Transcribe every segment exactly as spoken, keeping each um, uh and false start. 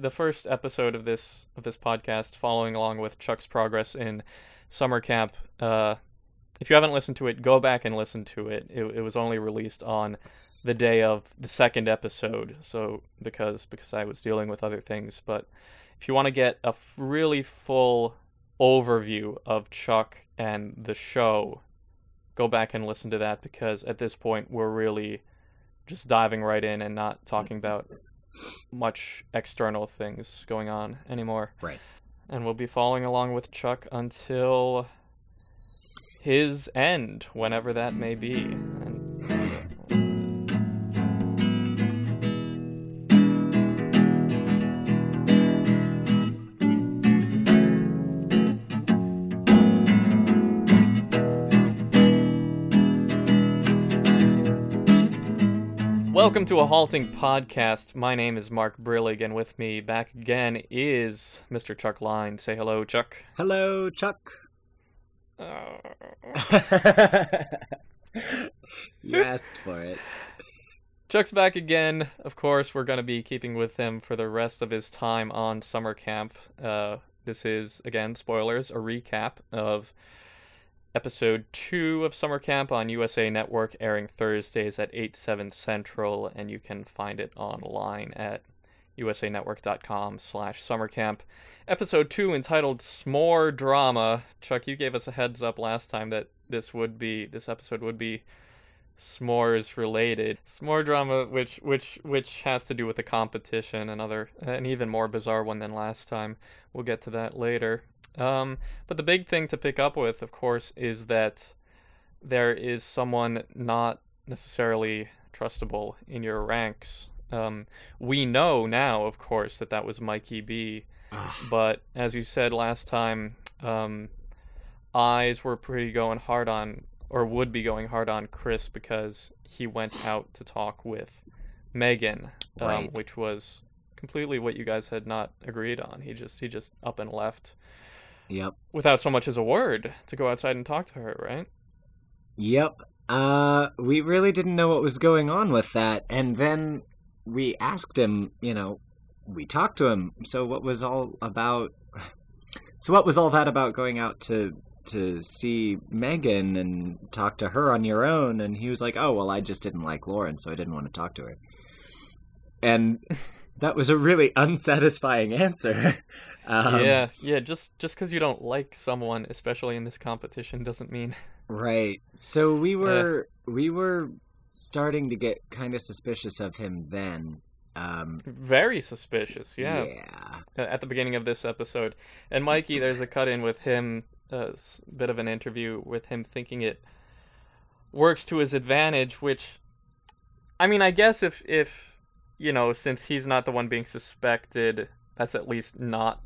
the first episode of this of this podcast, following along with Chuck's progress in summer camp. Uh, if you haven't listened to it, go back and listen to it. It, it was only released on the day of the second episode, so because because I was dealing with other things. But if you want to get a really full overview of Chuck and the show, go back and listen to that, because at this point we're really just diving right in and not talking about much external things going on anymore. Right. And we'll be following along with Chuck until his end, whenever that may be. And welcome to A Halting Podcast. My name is Mark Brillig, and with me back again is Mister Chuck Lines. Say hello, Chuck. Hello, Chuck. Uh... You asked for it. Chuck's back again. Of course, we're going to be keeping with him for the rest of his time on summer camp. Uh, this is, again, spoilers, a recap of Episode two of Summer Camp on U S A Network, airing Thursdays at eight, seven Central, and you can find it online at usanetwork.com slash summercamp. Episode two, entitled S'more Drama. Chuck, you gave us a heads up last time that this would be, this episode would be s'mores related. S'more Drama, which which which has to do with the competition, another, an even more bizarre one than last time. We'll get to that later. Um, but the big thing to pick up with, of course, is that there is someone not necessarily trustable in your ranks. Um, we know now, of course, that that was Mikey B. Ugh. But as you said last time, um, eyes were pretty going hard on, or would be going hard on Chris, because he went out to talk with Megan, um, right. which was completely what you guys had not agreed on. He just, he just up and left. Yep. Without so much as a word, to go outside and talk to her, right? Yep. Uh, we really didn't know what was going on with that. And then we asked him, you know, we talked to him. So what was all about? So what was all that about going out to to see Megan and talk to her on your own? And he was like, oh, well, I just didn't like Lauren, so I didn't want to talk to her. And that was a really unsatisfying answer. Um, yeah, yeah. Just just because you don't like someone, especially in this competition, doesn't mean right. So we were uh, we were starting to get kind of suspicious of him then. Um, very suspicious. Yeah. Yeah. At the beginning of this episode, and Mikey, there's a cut in with him, a bit of an interview with him thinking it works to his advantage. Which, I mean, I guess if if you know, since he's not the one being suspected, that's at least not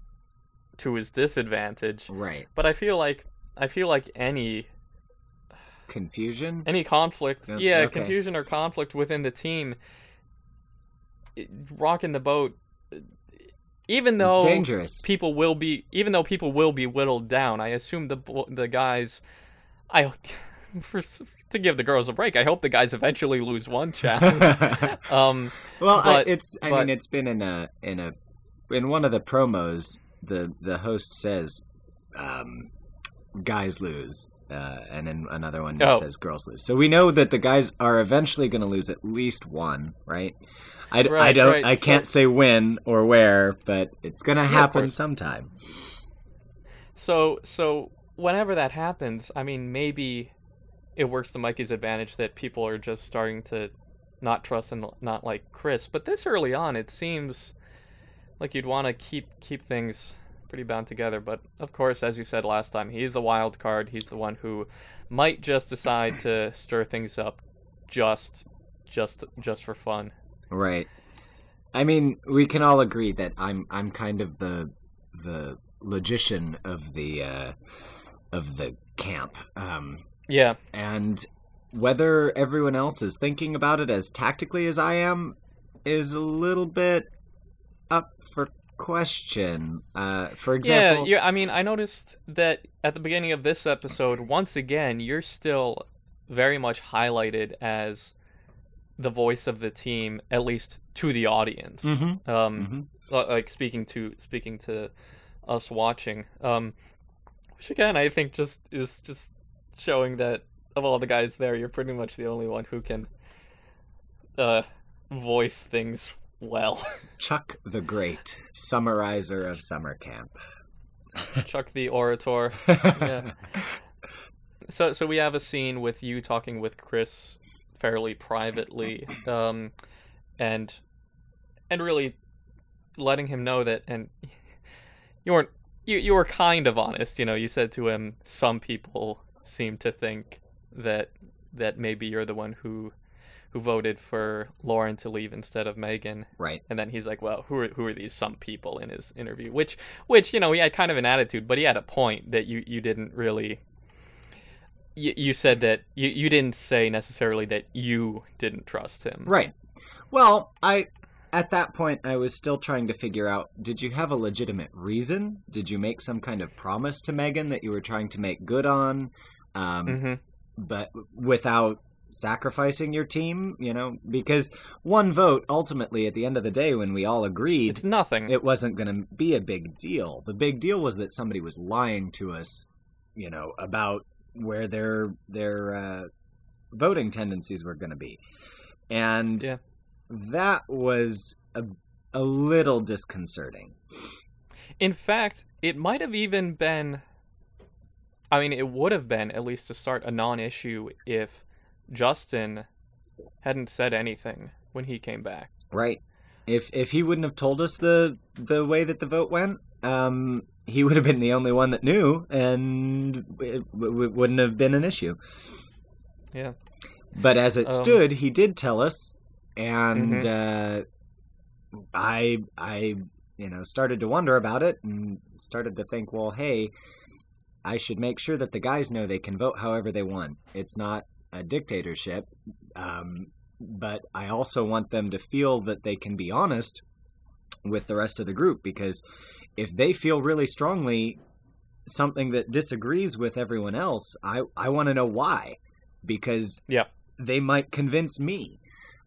to his disadvantage, right? But I feel like I feel like any confusion, any conflict, no, yeah, okay. confusion or conflict within the team, it, rocking the boat. Even though it's dangerous, people will be. Even though people will be whittled down, I assume the the guys. I for, to give the girls a break. I hope the guys eventually lose one challenge. um, well, but, I, it's. I but, mean, it's been in a in a. In one of the promos, the, the host says, um, guys lose, uh, and then another one oh. says girls lose. So we know that the guys are eventually going to lose at least one, right? I, right, I, don't, right. I can't so, say when or where, but it's going to happen yeah, sometime. So so whenever that happens, I mean, maybe it works to Mikey's advantage that people are just starting to not trust and not like Chris. But this early on, it seems like you'd want to keep keep things pretty bound together. But of course, as you said last time, he's the wild card. He's the one who might just decide to stir things up just just just for fun. Right. I mean, we can all agree that I'm I'm kind of the the logician of the uh, of the camp. Um, yeah. And whether everyone else is thinking about it as tactically as I am is a little bit up for question. Uh, for example, yeah, yeah. I mean, I noticed that at the beginning of this episode, once again, you're still very much highlighted as the voice of the team, at least to the audience. Mm-hmm. Um, mm-hmm. like speaking to speaking to us watching, um, which again I think just is just showing that of all the guys there, you're pretty much the only one who can uh, voice things well. Chuck the Great, summarizer of summer camp. Chuck the orator. Yeah. So, so we have a scene with you talking with Chris fairly privately, um, and and really letting him know that, and you weren't you you were kind of honest. You know, you said to him, some people seem to think that that maybe you're the one who who voted for Lauren to leave instead of Megan. Right. And then he's like, well, who are who are these some people in his interview? Which, which you know, he had kind of an attitude, but he had a point that you, you didn't really... You, you said that... You, you didn't say necessarily that you didn't trust him. Right. Well, I... At that point, I was still trying to figure out, did you have a legitimate reason? Did you make some kind of promise to Megan that you were trying to make good on? Um, mm-hmm. But without... sacrificing your team, you know, because one vote ultimately at the end of the day, when we all agreed it's nothing, it wasn't going to be a big deal. The big deal was that somebody was lying to us, you know, about where their their uh, voting tendencies were going to be, and yeah. that was a, a little disconcerting. In fact, it might have even been, I mean, it would have been, at least to start, a non-issue if Justin hadn't said anything when he came back. Right. If if he wouldn't have told us the the way that the vote went, um, he would have been the only one that knew, and it w- wouldn't have been an issue. Yeah. But as it um, stood, he did tell us, and mm-hmm. uh, I I you know started to wonder about it and started to think, well, hey, I should make sure that the guys know they can vote however they want. It's not a dictatorship, um, but I also want them to feel that they can be honest with the rest of the group, because if they feel really strongly something that disagrees with everyone else, I, I want to know why, because yeah. they might convince me,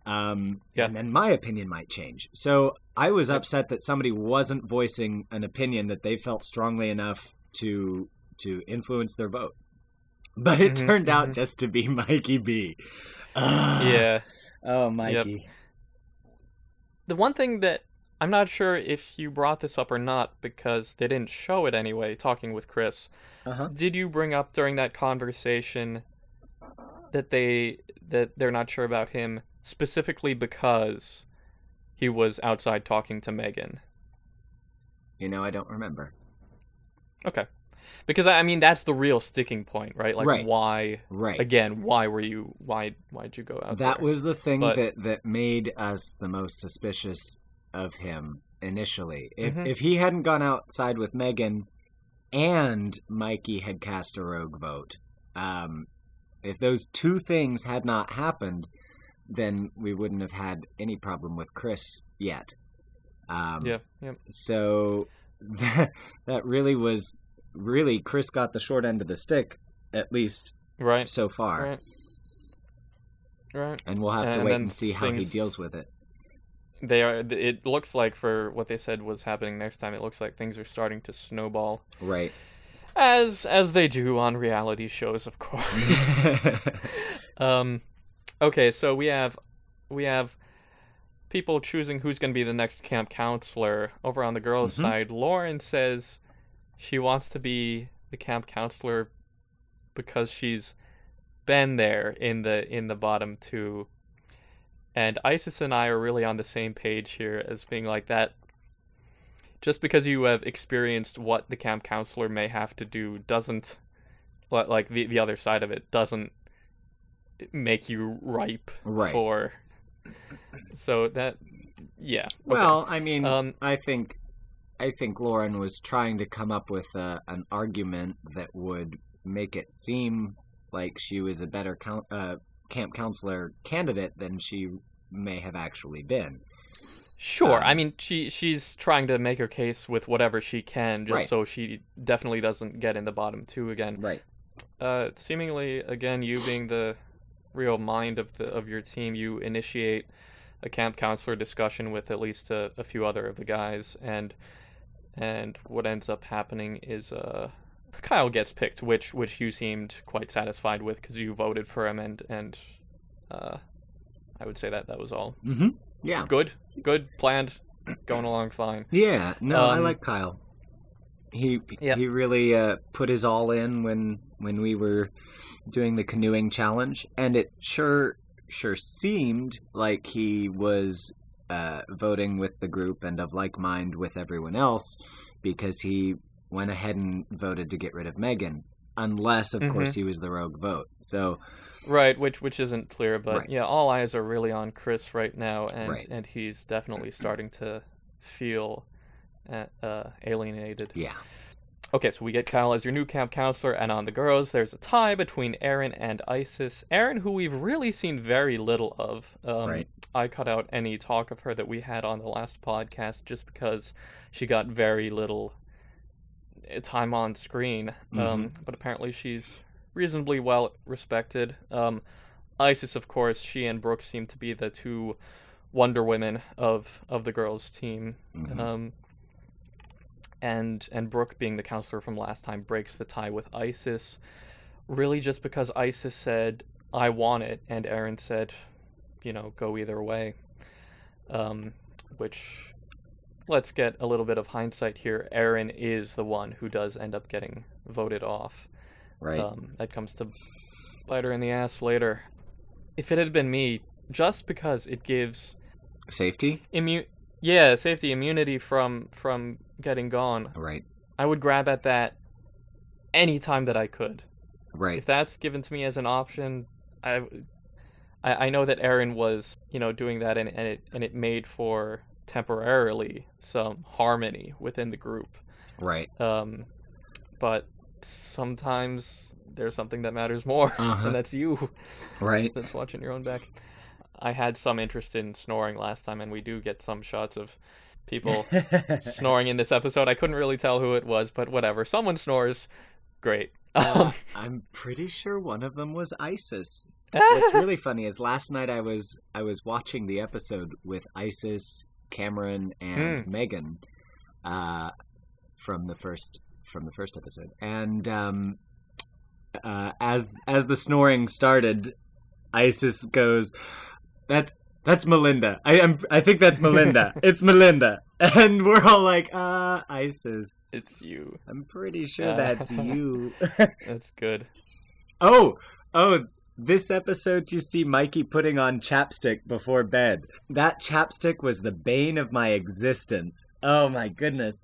um, yeah. and then my opinion might change. So I was upset that somebody wasn't voicing an opinion that they felt strongly enough to to influence their vote. But it mm-hmm, turned out mm-hmm. just to be Mikey B. Ugh. Yeah. Oh, Mikey. Yep. The one thing that I'm not sure if you brought this up or not, because they didn't show it anyway, talking with Chris. Uh-huh. Did you bring up during that conversation that they that they're not sure about him specifically because he was outside talking to Megan? You know, I don't remember. Okay. Because I mean that's the real sticking point, right? Like right. why right. again, why were you why why'd you go out that there? Was the thing but... that, that made us the most suspicious of him initially. If mm-hmm. if he hadn't gone outside with Megan and Mikey had cast a rogue vote, um, if those two things had not happened, then we wouldn't have had any problem with Chris yet. Um yeah, yeah. So that, that really was Really, Chris got the short end of the stick, at least right. so far. Right. Right. And we'll have to and wait and see how he deals with it. They are. It looks like for what they said was happening next time, it looks like things are starting to snowball. Right. As as they do on reality shows, of course. um, okay, so we have we have people choosing who's going to be the next camp counselor. Over on the girls' mm-hmm. side, Lauren says she wants to be the camp counselor because she's been there in the in the bottom two. And Isis and I are really on the same page here as being like that. Just because you have experienced what the camp counselor may have to do doesn't, like the, the other side of it, doesn't make you ripe right. for... So that, yeah. Okay. Well, I mean, um, I think... I think Lauren was trying to come up with a, an argument that would make it seem like she was a better count, uh, camp counselor candidate than she may have actually been. Sure. Um, I mean, she she's trying to make her case with whatever she can, just right. so she definitely doesn't get in the bottom two again. Right. Uh, seemingly, again, you being the real mind of the of your team, you initiate a camp counselor discussion with at least a, a few other of the guys, and and what ends up happening is uh, Kyle gets picked, which which you seemed quite satisfied with because you voted for him, and and uh, I would say that that was all. Mm-hmm. Yeah, good, good, planned, going along fine. Yeah, no, um, I like Kyle. He yeah. he really uh, put his all in when when we were doing the canoeing challenge, and it sure sure seemed like he was uh, voting with the group and of like mind with everyone else, because he went ahead and voted to get rid of Megan, unless of mm-hmm. course he was the rogue vote. So right, which which isn't clear, but right. yeah, all eyes are really on Chris right now, and right. and he's definitely starting to feel Uh, alienated. Yeah. Okay, so we get Kyle as your new camp counselor, and on the girls, there's a tie between Erin and Isis. Erin, who we've really seen very little of. Um, right. I cut out any talk of her that we had on the last podcast just because she got very little time on screen. Mm-hmm. Um, but apparently she's reasonably well respected. Um, Isis, of course, she and Brooke seem to be the two Wonder Women of, of the girls' team. Mm-hmm. Um, And and Brooke, being the counselor from last time, breaks the tie with Isis, really just because Isis said, "I want it," and Erin said, you know, "Go either way." Um, which, let's get a little bit of hindsight here. Erin is the one who does end up getting voted off. Right. Um, that comes to bite her in the ass later. If it had been me, just because it gives safety, immu- yeah, safety, immunity from from. getting gone. Right. I would grab at that any time that I could. Right. If that's given to me as an option, I, I, I know that Erin was, you know, doing that, and, and it and it made for temporarily some harmony within the group. Right. Um, but sometimes there's something that matters more, uh-huh. and that's you. Right. That's watching your own back. I had some interest in snoring last time, and we do get some shots of people snoring in this episode. I couldn't really tell who it was, but whatever. Someone snores. Great. Uh, I'm pretty sure one of them was Isis. What's really funny is last night I was I was watching the episode with Isis, Cameron, and mm. Megan uh, from the first from the first episode, and um, uh, as as the snoring started, Isis goes, "That's." That's Melinda. I am. I think that's Melinda. It's Melinda, and we're all like, "Ah, uh, Isis, it's you." I'm pretty sure uh, that's you. That's good. Oh, oh! This episode, you see Mikey putting on chapstick before bed. That chapstick was the bane of my existence. Oh my goodness,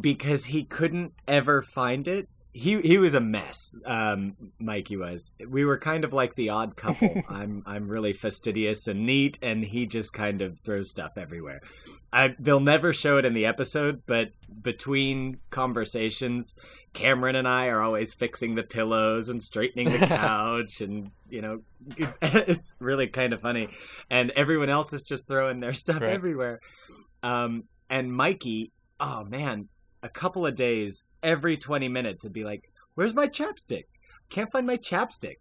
because he couldn't ever find it. He he was a mess. Um, Mikey was. We were kind of like the odd couple. I'm I'm really fastidious and neat, and he just kind of throws stuff everywhere. I, they'll never show it in the episode, but between conversations, Cameron and I are always fixing the pillows and straightening the couch, and you know, it, it's really kind of funny. And everyone else is just throwing their stuff right. everywhere. Um, and Mikey, oh man. A couple of days, every twenty minutes, it'd be like, "Where's my chapstick? Can't find my chapstick.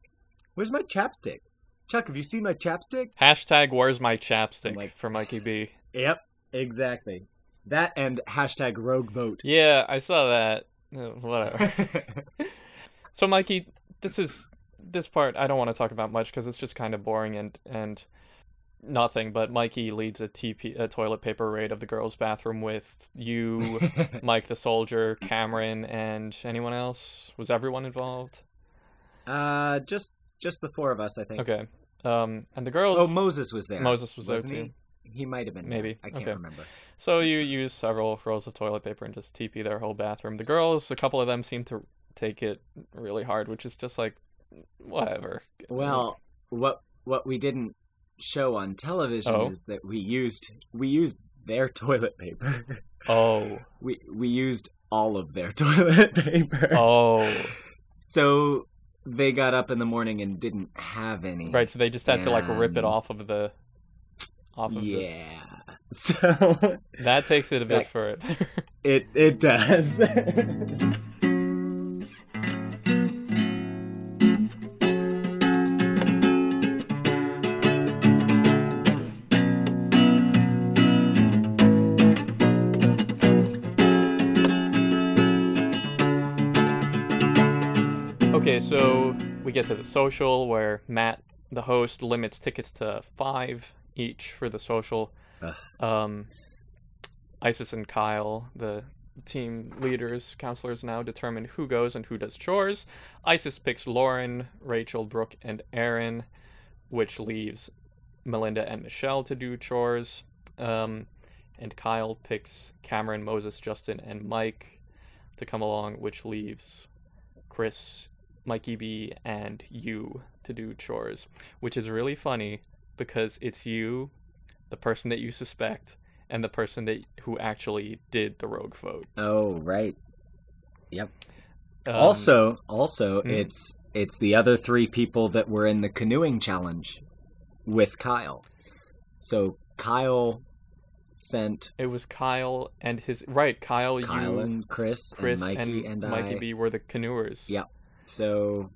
Where's my chapstick? Chuck, have you seen my chapstick?" Hashtag where's my chapstick, like, for Mikey B. Yep, exactly. That and hashtag rogue vote. Yeah, I saw that. Oh, whatever. So, Mikey, this is this part I don't want to talk about much because it's just kind of boring and and nothing, but Mikey leads a, T P, a toilet paper raid of the girls' bathroom with you, Mike the soldier, Cameron, and anyone else? Was everyone involved? Uh, just just the four of us, I think. Okay. Um, and the girls... Oh, Moses was there. Moses was Wasn't there, too. He, he might have been Maybe. There. I can't okay. remember. So you use several rolls of toilet paper and just T P their whole bathroom. The girls, a couple of them seem to take it really hard, which is just like, whatever. Well, what what we didn't show on television oh. is that we used we used their toilet paper. Oh. We we used all of their toilet paper. Oh. So they got up in the morning and didn't have any. Right, so they just had and... to like rip it off of the off of Yeah. The... So that takes it a bit that, for it. it it does. Okay, so we get to the social where Matt, the host, limits tickets to five each for the social. Um, Isis and Kyle, the team leaders, counselors now, determine who goes and who does chores. Isis picks Lauren, Rachel, Brooke, and Erin, which leaves Melinda and Michelle to do chores. Um, and Kyle picks Cameron, Moses, Justin, and Mike to come along, which leaves Chris, Mikey B, and you to do chores, which is really funny because it's you, the person that you suspect, and the person that who actually did the rogue vote. Oh, right. Yep. Um, also, also, mm-hmm. it's it's the other three people that were in the canoeing challenge with Kyle. So Kyle sent. It was Kyle and his right. Kyle, Kyle you, and Chris, Chris and Mikey, and, and Mikey I, B were the canoers. Yep. So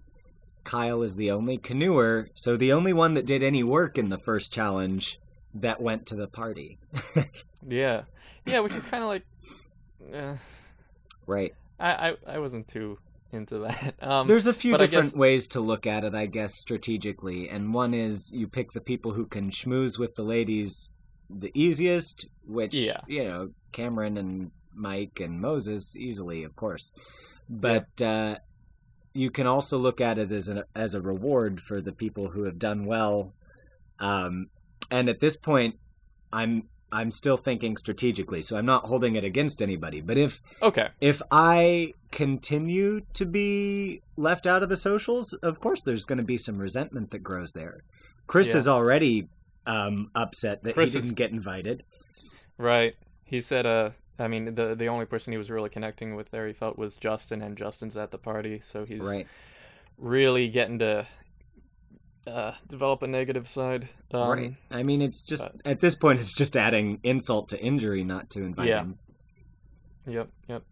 Kyle is the only canoer. So the only one that did any work in the first challenge that went to the party. yeah. Yeah, which is kind of like... Uh, right. I, I, I wasn't too into that. Um, There's a few different guess... ways to look at it, I guess, strategically. And one is you pick the people who can schmooze with the ladies the easiest, which, yeah. you know, Cameron and Mike and Moses easily, of course. But yeah. uh, you can also look at it as, an, as a reward for the people who have done well. Um And at this point, I'm I'm still thinking strategically, so I'm not holding it against anybody. But if okay. if I continue to be left out of the socials, of course there's going to be some resentment that grows there. Chris yeah. is already um, upset that Chris he didn't is... get invited. Right. He said, uh, I mean, the the only person he was really connecting with there, he felt, was Justin, and Justin's at the party, so he's right. really getting to... Uh, develop a negative side. Um, right. I mean, it's just, uh, at this point, it's just adding insult to injury not to invite yeah. him. Yep, yep.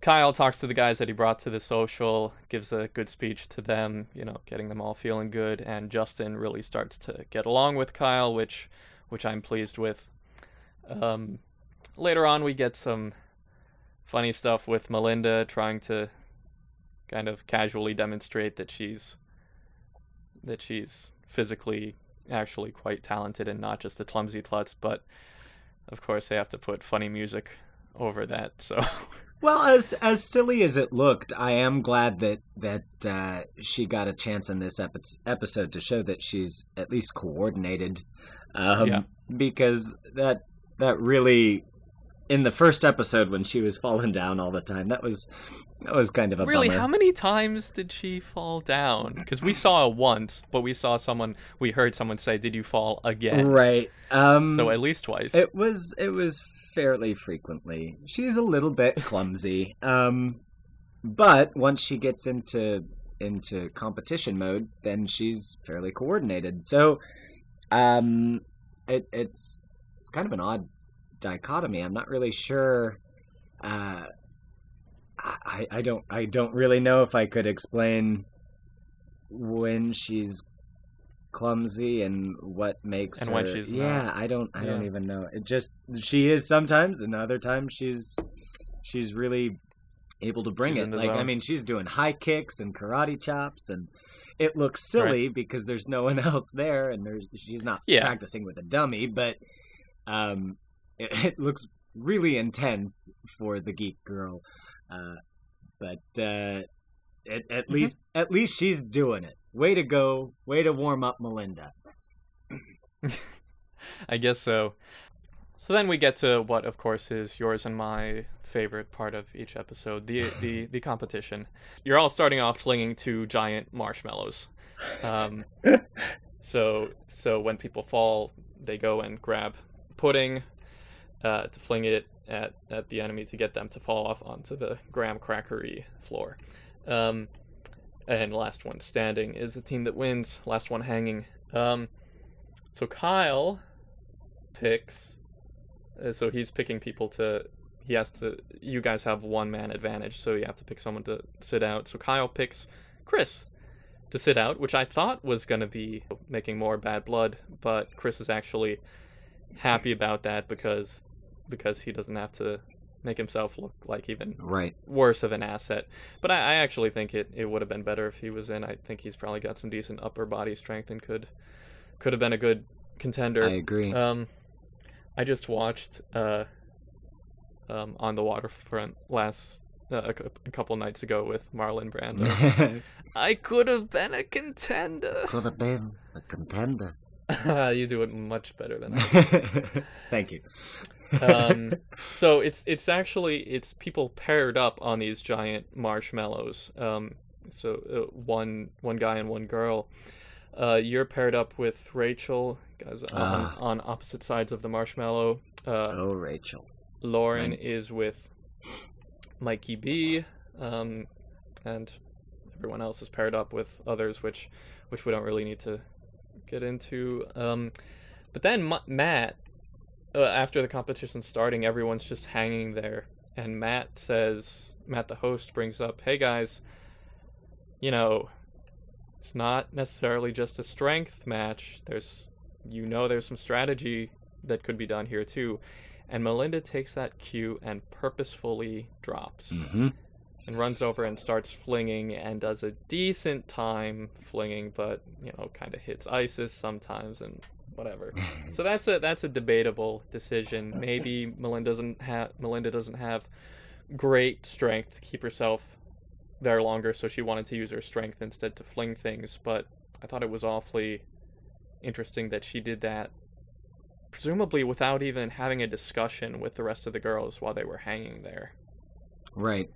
Kyle talks to the guys that he brought to the social, gives a good speech to them, you know, getting them all feeling good, and Justin really starts to get along with Kyle, which which I'm pleased with. Um, later on, we get some funny stuff with Melinda trying to kind of casually demonstrate that she's that she's physically actually quite talented and not just a clumsy klutz, but of course they have to put funny music over that. So, well, as as silly as it looked, I am glad that that uh, she got a chance in this epi- episode to show that she's at least coordinated, um, yeah. because that that really, in the first episode when she was falling down all the time, that was... That was kind of a really, bummer. How many times did she fall down? Because we saw it once, but we saw someone, we heard someone say, "Did you fall again?" Right. Um, so at least twice. It was it was fairly frequently. She's a little bit clumsy, um, but once she gets into into competition mode, then she's fairly coordinated. So um, it, it's it's kind of an odd dichotomy. I'm not really sure. Uh, I, I don't I don't really know if I could explain when she's clumsy and what makes and her. When she's yeah not. I don't I yeah. don't even know. It just she is sometimes, and other times she's she's really able to bring she's it. Like zone. I mean, she's doing high kicks and karate chops, and it looks silly right. because there's no one else there, and there's she's not yeah. practicing with a dummy, but um, it, it looks really intense for the geek girl. Uh, but uh, at, at mm-hmm. least at least she's doing it. Way to go. Way to warm up Melinda. I guess so. So then we get to what, of course, is yours and my favorite part of each episode, the the, the competition. You're all starting off clinging to giant marshmallows. Um, so so when people fall, they go and grab pudding uh, to fling it at at the enemy to get them to fall off onto the graham crackery floor. Um, and last one standing is the team that wins, last one hanging. Um, so Kyle picks, uh, so he's picking people to, he has to, you guys have one man advantage, so you have to pick someone to sit out. So Kyle picks Chris to sit out, which I thought was going to be making more bad blood, but Chris is actually happy about that because because he doesn't have to make himself look like even right. worse of an asset. But I, I actually think it, it would have been better if he was in. I think he's probably got some decent upper body strength and could could have been a good contender. I agree. Um, I just watched uh, um, On the Waterfront last uh, a, a couple nights ago with Marlon Brando. I could have been a contender. Could have been a contender. You do it much better than I do. Thank you. um, so it's it's actually it's people paired up on these giant marshmallows. Um, so uh, one one guy and one girl. Uh, you're paired up with Rachel, guys, ah. on, on opposite sides of the marshmallow. Uh, oh, Rachel. Lauren right. is with Mikey B, um, and everyone else is paired up with others, which which we don't really need to get into. Um, but then Ma- Matt, uh, after the competition starting, everyone's just hanging there, and Matt says, Matt the host brings up, "Hey guys, you know, it's not necessarily just a strength match. There's, you know, there's some strategy that could be done here too." And Melinda takes that cue and purposefully drops. Mm-hmm. And runs over and starts flinging and does a decent time flinging, but, you know, kind of hits Isis sometimes and whatever. So that's a that's a debatable decision. Maybe Melinda doesn't have Melinda doesn't have great strength to keep herself there longer, so she wanted to use her strength instead to fling things. But I thought it was awfully interesting that she did that, presumably without even having a discussion with the rest of the girls while they were hanging there. Right.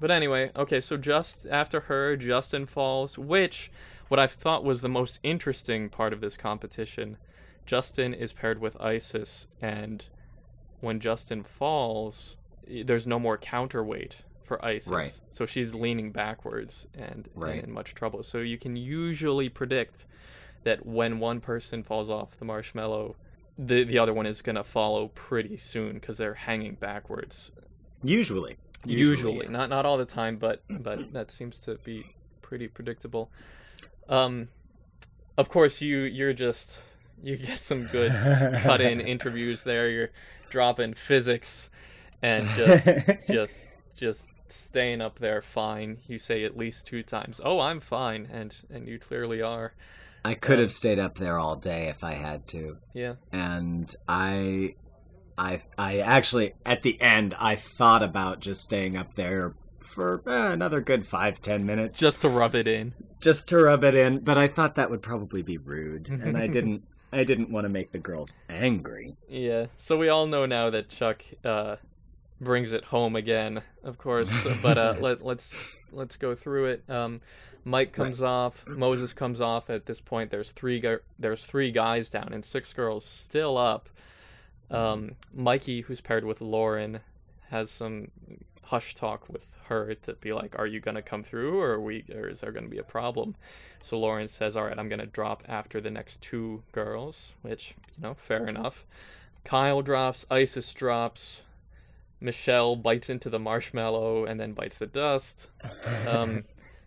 But anyway, okay, so just after her, Justin falls, which what I thought was the most interesting part of this competition. Justin is paired with Isis, and when Justin falls, there's no more counterweight for Isis. Right. So she's leaning backwards and, right. and in much trouble. So you can usually predict that when one person falls off the marshmallow, the, the other one is going to follow pretty soon because they're hanging backwards. Usually. Usually, Usually. Yes. not not all the time, but but that seems to be pretty predictable. Um, of course, you you're just you get some good cut in interviews there. You're dropping physics and just just just staying up there fine. You say at least two times, "Oh, I'm fine," and and you clearly are. I could um, have stayed up there all day if I had to. Yeah, and I. I I actually, at the end, I thought about just staying up there for eh, another good five, ten minutes. Just to rub it in. Just to rub it in. But I thought that would probably be rude. And I didn't I didn't want to make the girls angry. Yeah. So we all know now that Chuck uh, brings it home again, of course. But uh, let, let's let's go through it. Um, Mike comes right. off. Moses comes off. At this point, there's three there's three guys down and six girls still up. Um, Mikey, who's paired with Lauren, has some hush talk with her to be like, "Are you going to come through, or are we, or is there going to be a problem?" So Lauren says, "All right, I'm going to drop after the next two girls," which, you know, fair enough. Kyle drops, Isis drops, Michelle bites into the marshmallow and then bites the dust. Um,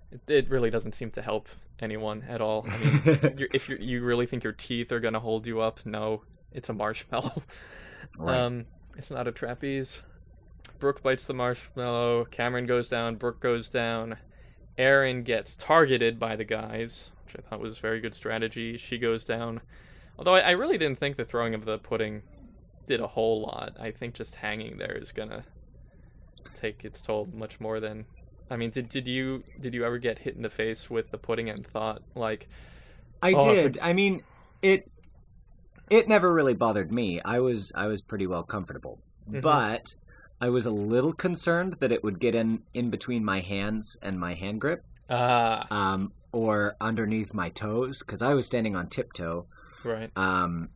it, it really doesn't seem to help anyone at all. I mean, you're, if you're, you really think your teeth are going to hold you up, no. It's a marshmallow. Right. Um, it's not a trapeze. Brooke bites the marshmallow. Cameron goes down. Brooke goes down. Erin gets targeted by the guys, which I thought was very good strategy. She goes down. Although I, I really didn't think the throwing of the pudding did a whole lot. I think just hanging there is going to take its toll much more than... I mean, did, did you did you ever get hit in the face with the pudding and thought, like... I oh, did. I, I mean, it... It never really bothered me. I was I was pretty well comfortable. Mm-hmm. But I was a little concerned that it would get in, in between my hands and my hand grip. Uh. Um, or underneath my toes, because I was standing on tiptoe. Right. Um,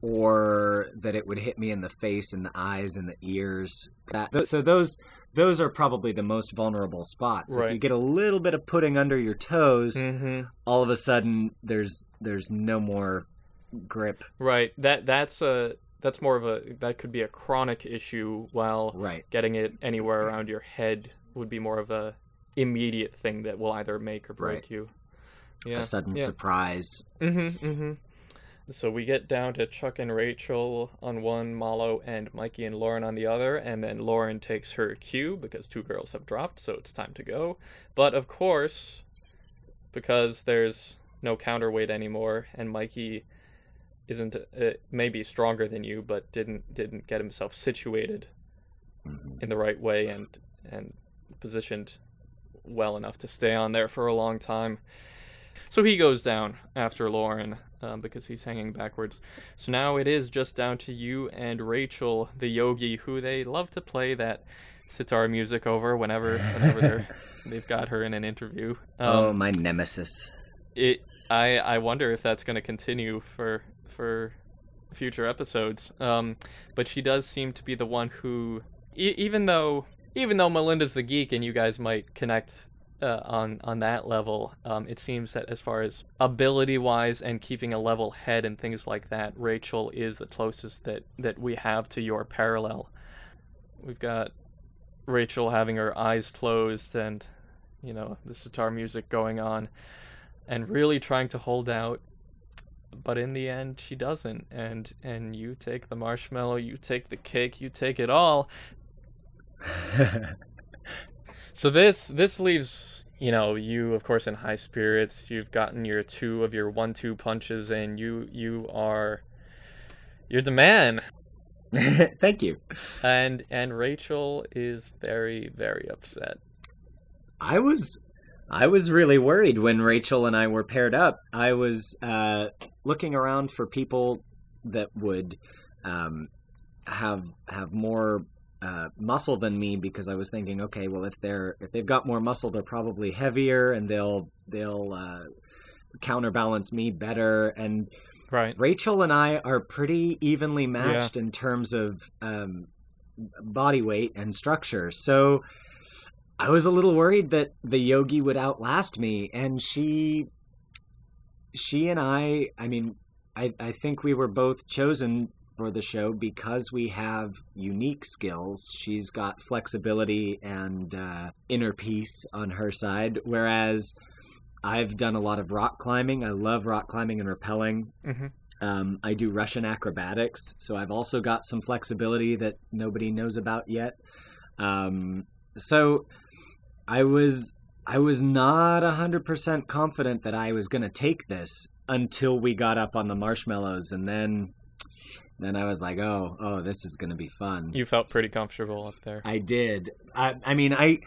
or that it would hit me in the face and the eyes and the ears. That, so those those are probably the most vulnerable spots. Right. If you get a little bit of pudding under your toes, mm-hmm. all of a sudden there's there's no more... grip. Right. That that's a that's more of a that could be a chronic issue, while right. getting it anywhere around your head would be more of a immediate thing that will either make or break right. you. Yeah. A sudden yeah. surprise. Mm-hmm. Mm-hmm. So we get down to Chuck and Rachel on one, Malo and Mikey and Lauren on the other, and then Lauren takes her cue because two girls have dropped, so it's time to go. But of course, because there's no counterweight anymore, and Mikey isn't uh, maybe stronger than you, but didn't didn't get himself situated in the right way and and positioned well enough to stay on there for a long time. So he goes down after Lauren um, because he's hanging backwards. So now it is just down to you and Rachel, the yogi, who they love to play that sitar music over whenever whenever they're, they've got her in an interview. Um, oh, my nemesis. It. I, I wonder if that's going to continue for for future episodes. Um, but she does seem to be the one who, e- even though even though Melinda's the geek and you guys might connect Uh, on on that level, um, it seems that as far as ability wise and keeping a level head and things like that, Rachel is the closest that that we have to your parallel. We've got Rachel having her eyes closed and, you know, the sitar music going on and really trying to hold out, but in the end she doesn't, and and you take the marshmallow, you take the cake, you take it all. So this this leaves, you know, you, of course, in high spirits. You've gotten your two of your one-two punches, and you you are, you're the man. Thank you. And and Rachel is very, very upset. I was, I was really worried when Rachel and I were paired up. I was uh, looking around for people that would um, have have more Uh, muscle than me, because I was thinking, okay, well, if they're if they've got more muscle, they're probably heavier and they'll they'll uh, counterbalance me better. And right. Rachel and I are pretty evenly matched yeah. in terms of um, body weight and structure. So I was a little worried that the yogi would outlast me, and she she and I. I mean, I I think we were both chosen for the show because we have unique skills. She's got flexibility and uh, inner peace on her side, whereas I've done a lot of rock climbing. I love rock climbing and rappelling. Mm-hmm. Um, I do Russian acrobatics, so I've also got some flexibility that nobody knows about yet. Um, so I was I was not one hundred percent confident that I was going to take this until we got up on the marshmallows, and then... Then I was like, oh, oh, this is going to be fun. You felt pretty comfortable up there. I did. I, I mean, I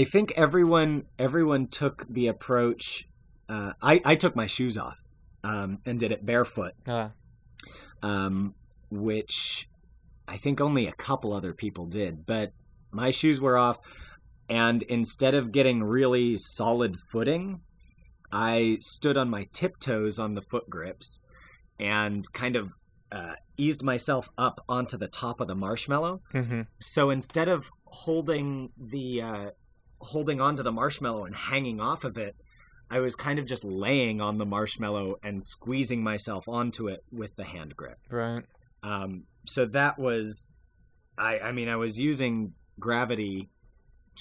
I think everyone everyone took the approach. Uh, I, I took my shoes off um, and did it barefoot, uh. um, which I think only a couple other people did. But my shoes were off, and instead of getting really solid footing, I stood on my tiptoes on the foot grips and kind of Uh, eased myself up onto the top of the marshmallow. Mm-hmm. So instead of holding the uh, holding onto the marshmallow and hanging off of it, I was kind of just laying on the marshmallow and squeezing myself onto it with the hand grip. Right. Um, so that was, I, I mean, I was using gravity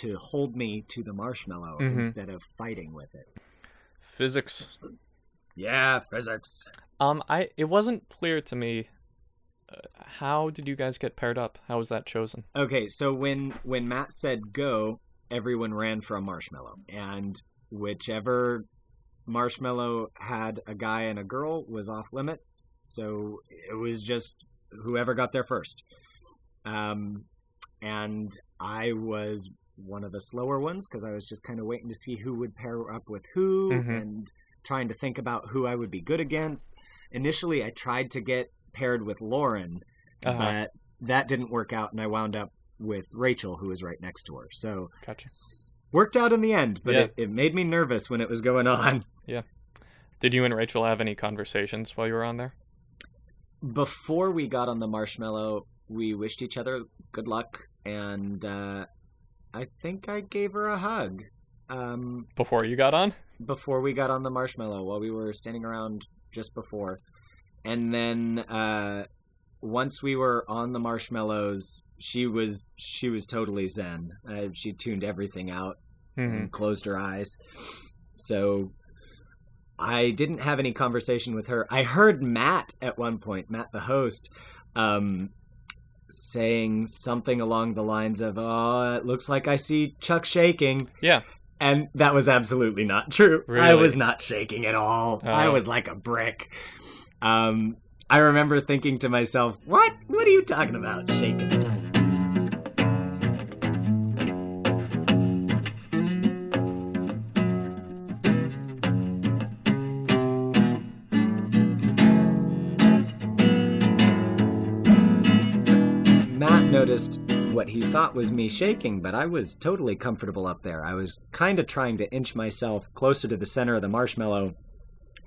to hold me to the marshmallow mm-hmm. instead of fighting with it. Physics. Yeah, physics. Um, I it wasn't clear to me. Uh, how did you guys get paired up? How was that chosen? Okay, so when when Matt said go, everyone ran for a marshmallow, and whichever marshmallow had a guy and a girl was off limits. So it was just whoever got there first. Um, and I was one of the slower ones because I was just kind of waiting to see who would pair up with who, mm-hmm. and trying to think about who I would be good against. Initially, I tried to get paired with Lauren, uh-huh. but that didn't work out, and I wound up with Rachel, who was right next to her. So gotcha. Worked out in the end, but yeah. it, it made me nervous when it was going on. Yeah. Did you and Rachel have any conversations while you were on there? Before we got on the marshmallow, we wished each other good luck, and uh, I think I gave her a hug. Um, before you got on? Before we got on the marshmallow, while we were standing around just before. And then uh, once we were on the marshmallows, she was she was totally zen. Uh, she tuned everything out mm-hmm. and closed her eyes. So I didn't have any conversation with her. I heard Matt at one point, Matt the host, um, saying something along the lines of, oh, it looks like I see Chuck shaking. Yeah. And that was absolutely not true. Really? I was not shaking at all. Oh. I was like a brick. Um, I remember thinking to myself, what? What are you talking about? Shaking. Noticed what he thought was me shaking, but I was totally comfortable up there. I was kind of trying to inch myself closer to the center of the marshmallow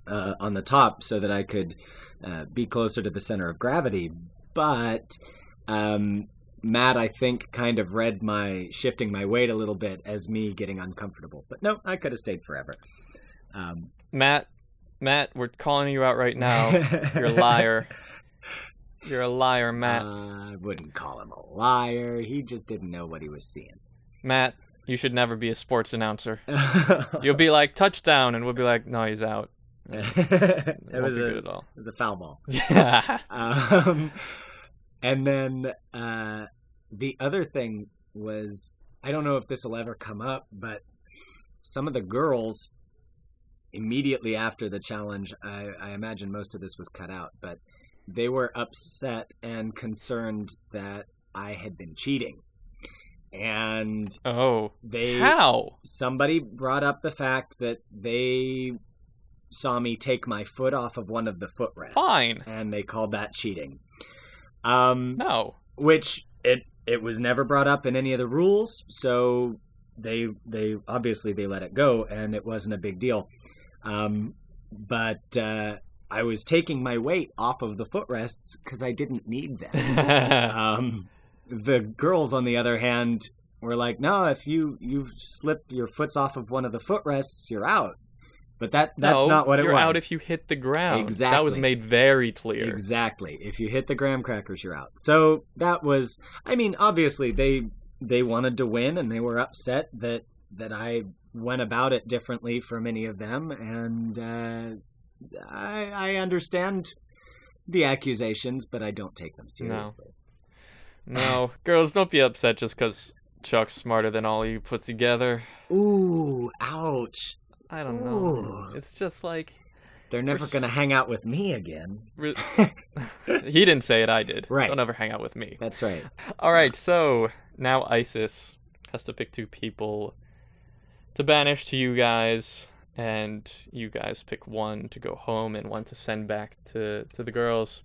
uh, on the top so that I could uh, be closer to the center of gravity. But um, Matt, I think, kind of read my shifting my weight a little bit as me getting uncomfortable. But no, I could have stayed forever. Um, Matt, Matt, we're calling you out right now. You're a liar. You're a liar, Matt. Uh, I wouldn't call him a liar. He just didn't know what he was seeing. Matt, you should never be a sports announcer. You'll be like, touchdown, and we'll be like, no, he's out. It, it, was a, at all. It was a foul ball. Yeah. um, and then uh, the other thing was, I don't know if this will ever come up, but some of the girls, immediately after the challenge, I, I imagine most of this was cut out, but they were upset and concerned that I had been cheating. And oh, they how? Somebody brought up the fact that they saw me take my foot off of one of the footrests. Fine. And they called that cheating. Um, no. Which it it was never brought up in any of the rules, so they they obviously they let it go and it wasn't a big deal. Um, but uh I was taking my weight off of the footrests because I didn't need them. um, the girls, on the other hand, were like, no, if you, you slip your foots off of one of the footrests, you're out. But that that's no, not what it was. You're out if you hit the ground. Exactly. That was made very clear. Exactly. If you hit the graham crackers, you're out. So that was, I mean, obviously they they wanted to win and they were upset that, that I went about it differently from any of them. And uh I, I understand the accusations, but I don't take them seriously. No, no. Girls, don't be upset just because Chuck's smarter than all you put together. Ooh, ouch. I don't Ooh. know. It's just like... They're never going to hang out with me again. Re- he didn't say it, I did. Right. Don't ever hang out with me. That's right. All right, so now Isis has to pick two people to banish to you guys. And you guys pick one to go home and one to send back to, to the girls.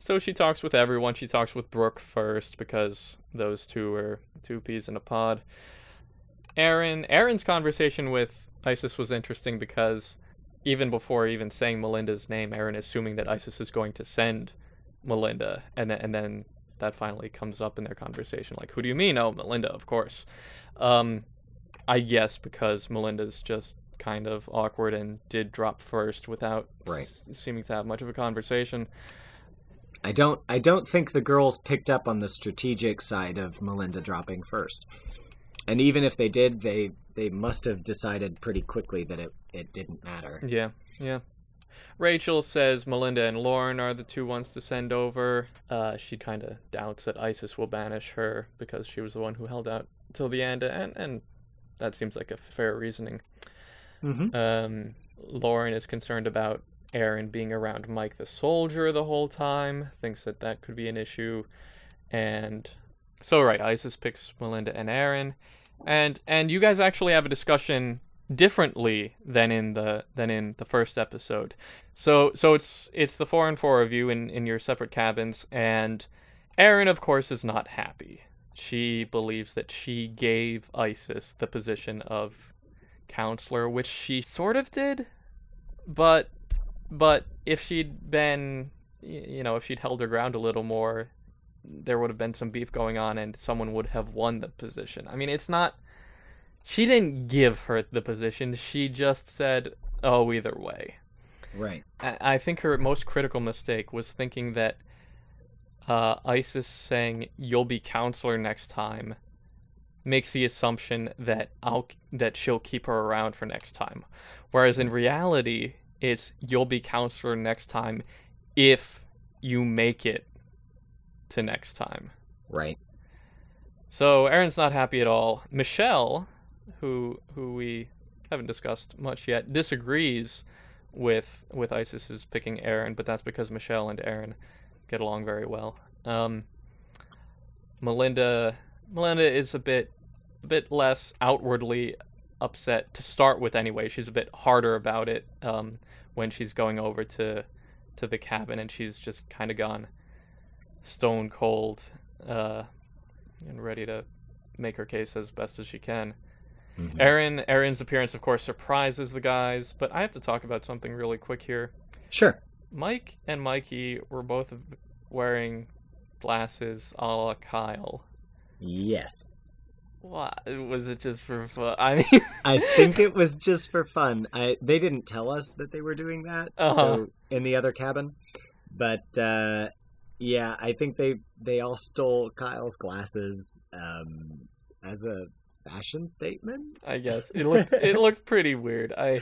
So she talks with everyone. She talks with Brooke first because those two are two peas in a pod. Erin, Erin's conversation with Isis was interesting because even before even saying Melinda's name, Erin is assuming that Isis is going to send Melinda. And then, and then that finally comes up in their conversation. Like, who do you mean? Oh, Melinda, of course. Um, I guess because Melinda's just kind of awkward and did drop first without right. s- seeming to have much of a conversation. I don't I don't think the girls picked up on the strategic side of Melinda dropping first. And even if they did, they they must have decided pretty quickly that it, it didn't matter. Yeah, yeah. Rachel says Melinda and Lauren are the two ones to send over. Uh, she kind of doubts that Isis will banish her because she was the one who held out till the end, and, and that seems like a fair reasoning. Mm-hmm. Um, Lauren is concerned about Erin being around Mike the soldier the whole time, thinks that that could be an issue. And so, right, Isis picks Melinda and Erin. And and you guys actually have a discussion differently than in the than in the first episode. So so it's it's the four and four of you in, in your separate cabins. And Erin, of course, is not happy. She believes that she gave Isis the position of counselor, which she sort of did, but but if she'd been, you know, if she'd held her ground a little more, there would have been some beef going on and someone would have won the position. I mean, it's not, she didn't give her the position, she just said, oh, either way. Right. I, I think her most critical mistake was thinking that uh, Isis saying, you'll be counselor next time, makes the assumption that I'll that she'll keep her around for next time. Whereas in reality, it's you'll be counselor next time if you make it to next time. Right. So Erin's not happy at all. Michelle, who who we haven't discussed much yet, disagrees with with Isis's picking Erin, but that's because Michelle and Erin get along very well. Um, Melinda Melinda is a bit a bit less outwardly upset to start with anyway. She's a bit harder about it um, when she's going over to to the cabin, and she's just kind of gone stone cold uh, and ready to make her case as best as she can. Mm-hmm. Erin, Erin's appearance, of course, surprises the guys, but I have to talk about something really quick here. Sure. Mike and Mikey were both wearing glasses a la Kyle. Yes. What? Was it just for fun? I mean, I think it was just for fun. I they didn't tell us that they were doing that. Uh-huh. So in the other cabin, but uh, yeah, I think they they all stole Kyle's glasses um, as a fashion statement. I guess it looked it looked pretty weird. I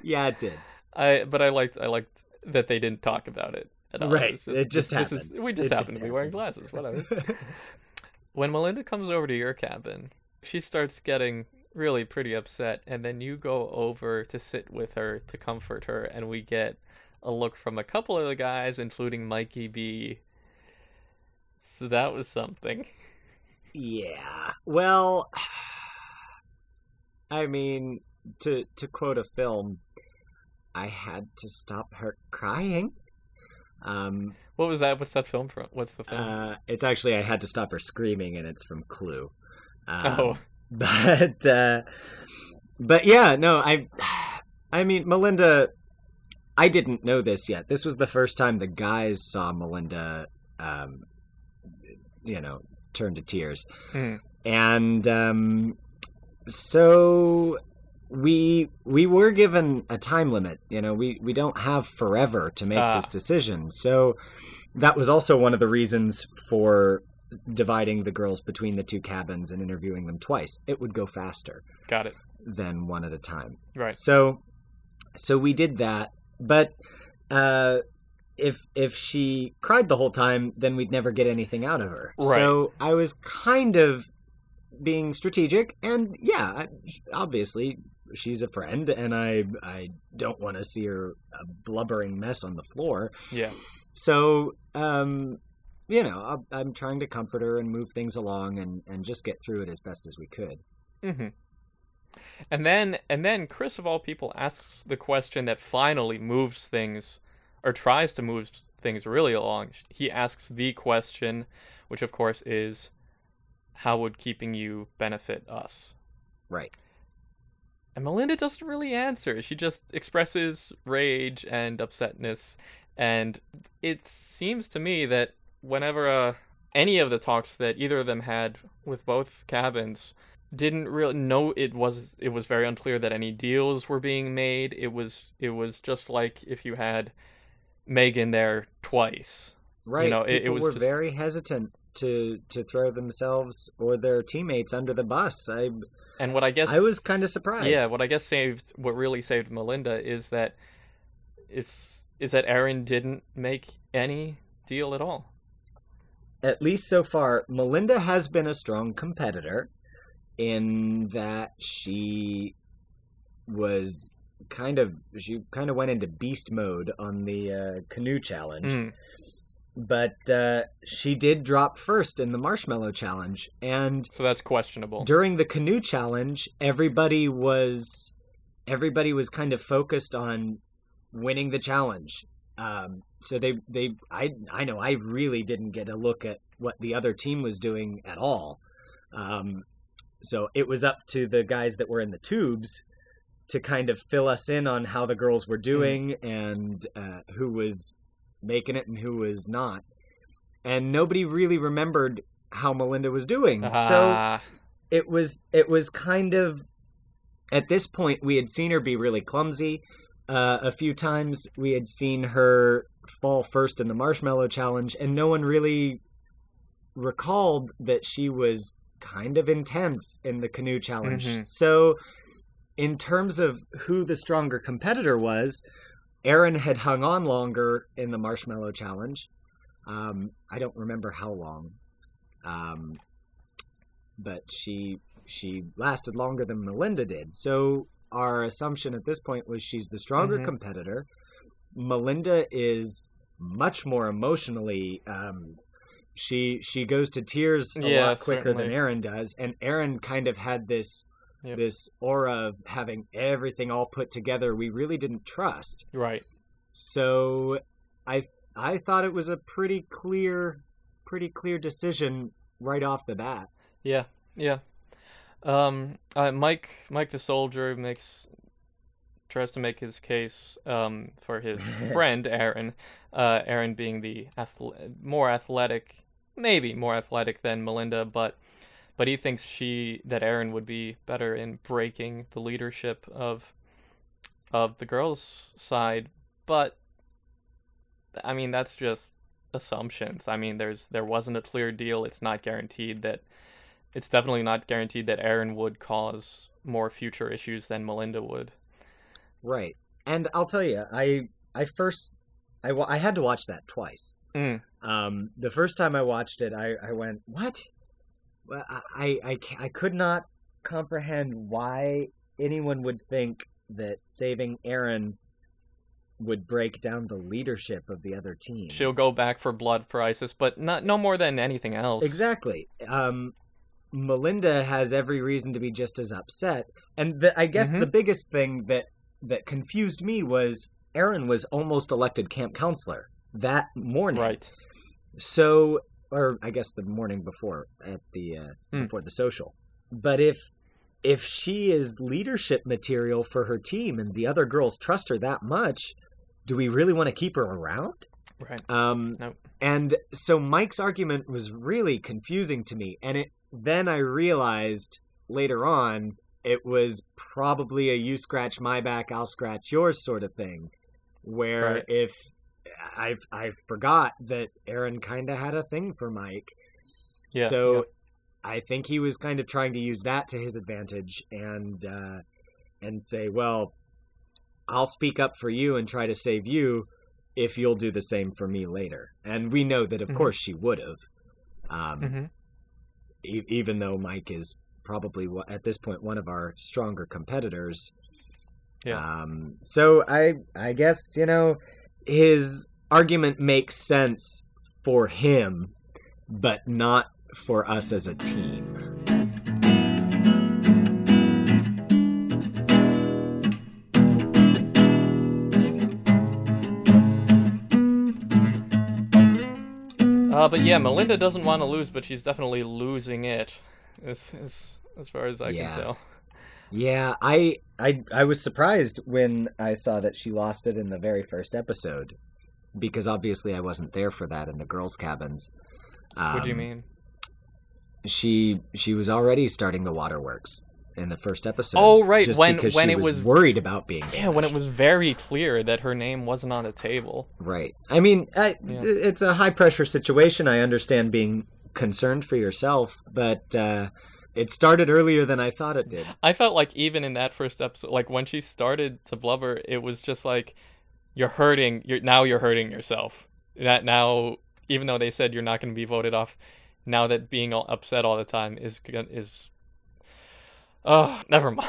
yeah, it did. I but I liked I liked that they didn't talk about it at all. Right, it just, it just happened. Is, we just it happened just to be happened. Wearing glasses. Whatever. When Melinda comes over to your cabin, she starts getting really pretty upset, and then you go over to sit with her to comfort her, and we get a look from a couple of the guys, including Mikey B. So that was something. Yeah. Well, I mean, to to quote a film, I had to stop her crying. Um, what was that? What's that film from? What's the film? Uh, it's actually I Had to Stop Her Screaming, and it's from Clue. Um, oh, but uh, but yeah, no, I, I mean, Melinda, I didn't know this yet. This was the first time the guys saw Melinda, um, you know, turn to tears, mm. and um, so. We we were given a time limit. You know, we, we don't have forever to make ah. this decision. So that was also one of the reasons for dividing the girls between the two cabins and interviewing them twice. It would go faster. Got it. Than one at a time. Right. So so we did that. But uh, if if she cried the whole time, then we'd never get anything out of her. Right. So I was kind of being strategic, and yeah, obviously she's a friend, and I I don't want to see her a blubbering mess on the floor. Yeah. So, um, you know, I, I'm trying to comfort her and move things along, and, and just get through it as best as we could. Mm-hmm. And then and then Chris, of all people, asks the question that finally moves things, or tries to move things really along. He asks the question, which of course is, how would keeping you benefit us? Right. And Melinda doesn't really answer. She just expresses rage and upsetness. And it seems to me that whenever uh, any of the talks that either of them had with both cabins didn't really know it was, it was very unclear that any deals were being made. It was, it was just like if you had Megan there twice, right. You know, it, it was were just very hesitant to to throw themselves or their teammates under the bus. I and what I guess I was kind of surprised. Yeah, what I guess saved what really saved Melinda is that it's is that Erin didn't make any deal at all. At least so far, Melinda has been a strong competitor in that she was kind of she kind of went into beast mode on the uh, canoe challenge. Mm. But uh, she did drop first in the marshmallow challenge, and so that's questionable. During the canoe challenge, everybody was everybody was kind of focused on winning the challenge. Um, so they they I I know I really didn't get a look at what the other team was doing at all. Um, so it was up to the guys that were in the tubes to kind of fill us in on how the girls were doing mm. and uh, who was making it and who was not, and nobody really remembered how Melinda was doing. Uh-huh. So it was it was kind of at this point we had seen her be really clumsy uh, a few times. We had seen her fall first in the marshmallow challenge, and no one really recalled that she was kind of intense in the canoe challenge. Mm-hmm. So in terms of who the stronger competitor was, Erin had hung on longer in the marshmallow challenge. Um, I don't remember how long, um, but she she lasted longer than Melinda did. So our assumption at this point was she's the stronger mm-hmm. competitor. Melinda is much more emotionally. Um, she she goes to tears a yeah, lot quicker certainly. than Erin does, and Erin kind of had this yep. this aura of having everything all put together. We really didn't trust, right? So I I thought it was a pretty clear pretty clear decision right off the bat. Yeah, yeah. Um, uh, Mike Mike the soldier makes. tries to make his case um, for his friend, Erin. Uh, Erin being the athle- more athletic, maybe more athletic than Melinda, but but he thinks she that Erin would be better in breaking the leadership of of the girls' side. But I mean, that's just assumptions. I mean, there's there wasn't a clear deal. It's not guaranteed that it's definitely not guaranteed that Erin would cause more future issues than Melinda would. Right. And I'll tell you, I I first, I, I had to watch that twice. Mm. Um, the first time I watched it, I, I went, what? I, I, I could not comprehend why anyone would think that saving Erin would break down the leadership of the other team. She'll go back for blood for Isis, but not no more than anything else. Exactly. Um Melinda has every reason to be just as upset. And the, I guess mm-hmm. the biggest thing that that confused me was Erin was almost elected camp counselor that morning. Right. So, or I guess the morning before at the, uh, mm. before the social, but if, if she is leadership material for her team and the other girls trust her that much, do we really want to keep her around? Right. Um, nope. And so Mike's argument was really confusing to me. And it, then I realized later on, it was probably a you scratch my back, I'll scratch yours sort of thing, where right. if I I forgot that Erin kind of had a thing for Mike. Yeah, so yeah. I think he was kind of trying to use that to his advantage and uh, and say, well, I'll speak up for you and try to save you if you'll do the same for me later. And we know that, of mm-hmm. course, she would have, um, mm-hmm. e- even though Mike is probably at this point one of our stronger competitors. Yeah. Um, so I I guess, you know, his argument makes sense for him, but not for us as a team. Uh, but yeah, Melinda doesn't want to lose, but she's definitely losing it. As, as as far as I yeah. can tell. Yeah, I, I I was surprised when I saw that she lost it in the very first episode, because obviously I wasn't there for that in the girls' cabins. Um, what do you mean? She she was already starting the waterworks in the first episode. Oh right, just when because when she it was, was worried about being damaged. Yeah, when it was very clear that her name wasn't on the table. Right. I mean, I, yeah. it's a high pressure situation. I understand being concerned for yourself, but uh it started earlier than I thought it did. I felt like even in that first episode, like when she started to blubber, it was just like, you're hurting you're now you're hurting yourself, that now, even though they said you're not going to be voted off, now that being all upset all the time is is oh never mind.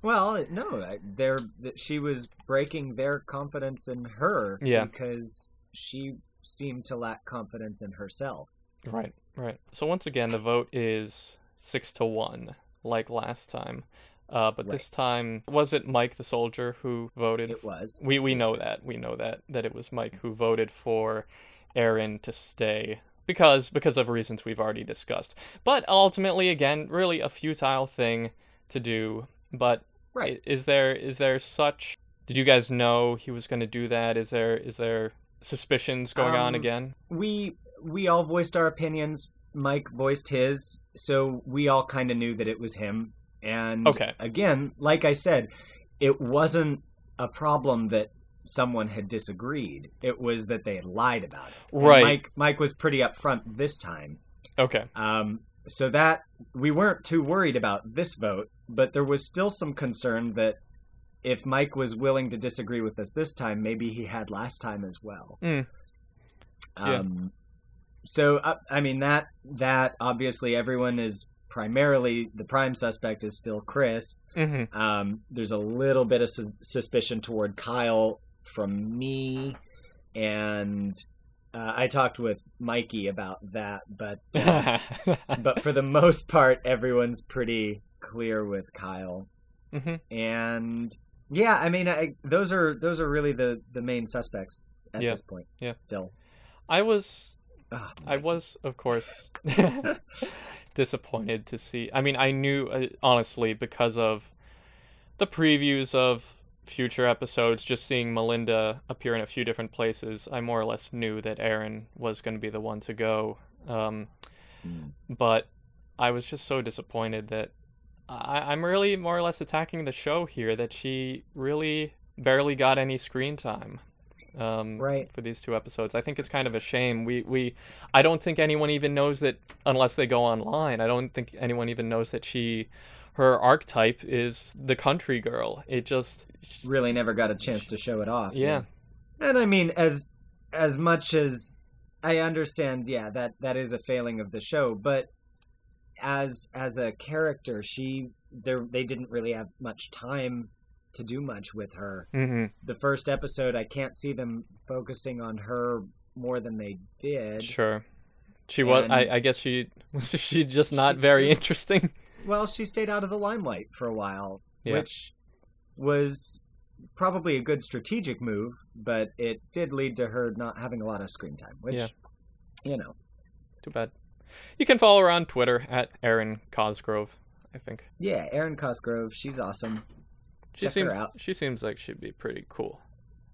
Well, no, there she was breaking their confidence in her yeah. because she seemed to lack confidence in herself. Right, right. So once again, the vote is six to one, like last time. Uh, but right. this time, was it Mike the soldier who voted? It was. We we know that. We know that that it was Mike who voted for Erin to stay because because of reasons we've already discussed. But ultimately, again, really a futile thing to do. But right. is there is there such? Did you guys know he was going to do that? Is there is there suspicions going um, on again? We. We all voiced our opinions. Mike voiced his. So we all kind of knew that it was him. And okay. again, like I said, it wasn't a problem that someone had disagreed. It was that they had lied about it. Right. And Mike Mike was pretty upfront this time. Okay. Um, So that, we weren't too worried about this vote, but there was still some concern that if Mike was willing to disagree with us this time, maybe he had last time as well. Mm. Yeah. Um, so, uh, I mean, that, that obviously everyone is primarily, the prime suspect is still Chris. Mm-hmm. Um, there's a little bit of su- suspicion toward Kyle from me. And uh, I talked with Mikey about that, but, uh, but for the most part, everyone's pretty clear with Kyle. Mm-hmm. And yeah, I mean, I, those are those are really the, the main suspects at yeah. this point. Yeah. Still, I was, oh, I was of course disappointed to see. I mean, I knew uh, honestly because of the previews of future episodes, just seeing Melinda appear in a few different places, I more or less knew that Erin was going to be the one to go. Um, mm. But I was just so disappointed that. I'm really more or less attacking the show here that she really barely got any screen time um, right. for these two episodes. I think it's kind of a shame. We, we, I don't think anyone even knows that unless they go online. I don't think anyone even knows that she, her archetype is the country girl. It just really never got a chance to show it off. Yeah. Man. And I mean, as, as much as I understand, yeah, that, that is a failing of the show, but As as a character, she there they didn't really have much time to do much with her. Mm-hmm. The first episode, I can't see them focusing on her more than they did. Sure, she and was. I, I guess she was. She just not she very was, interesting. Well, she stayed out of the limelight for a while, yeah. which was probably a good strategic move, but it did lead to her not having a lot of screen time. Which, yeah. you know, too bad. You can follow her on Twitter at Erin Cosgrove, I think. Yeah, Erin Cosgrove. She's awesome. She Check seems, her out. She seems like she'd be pretty cool.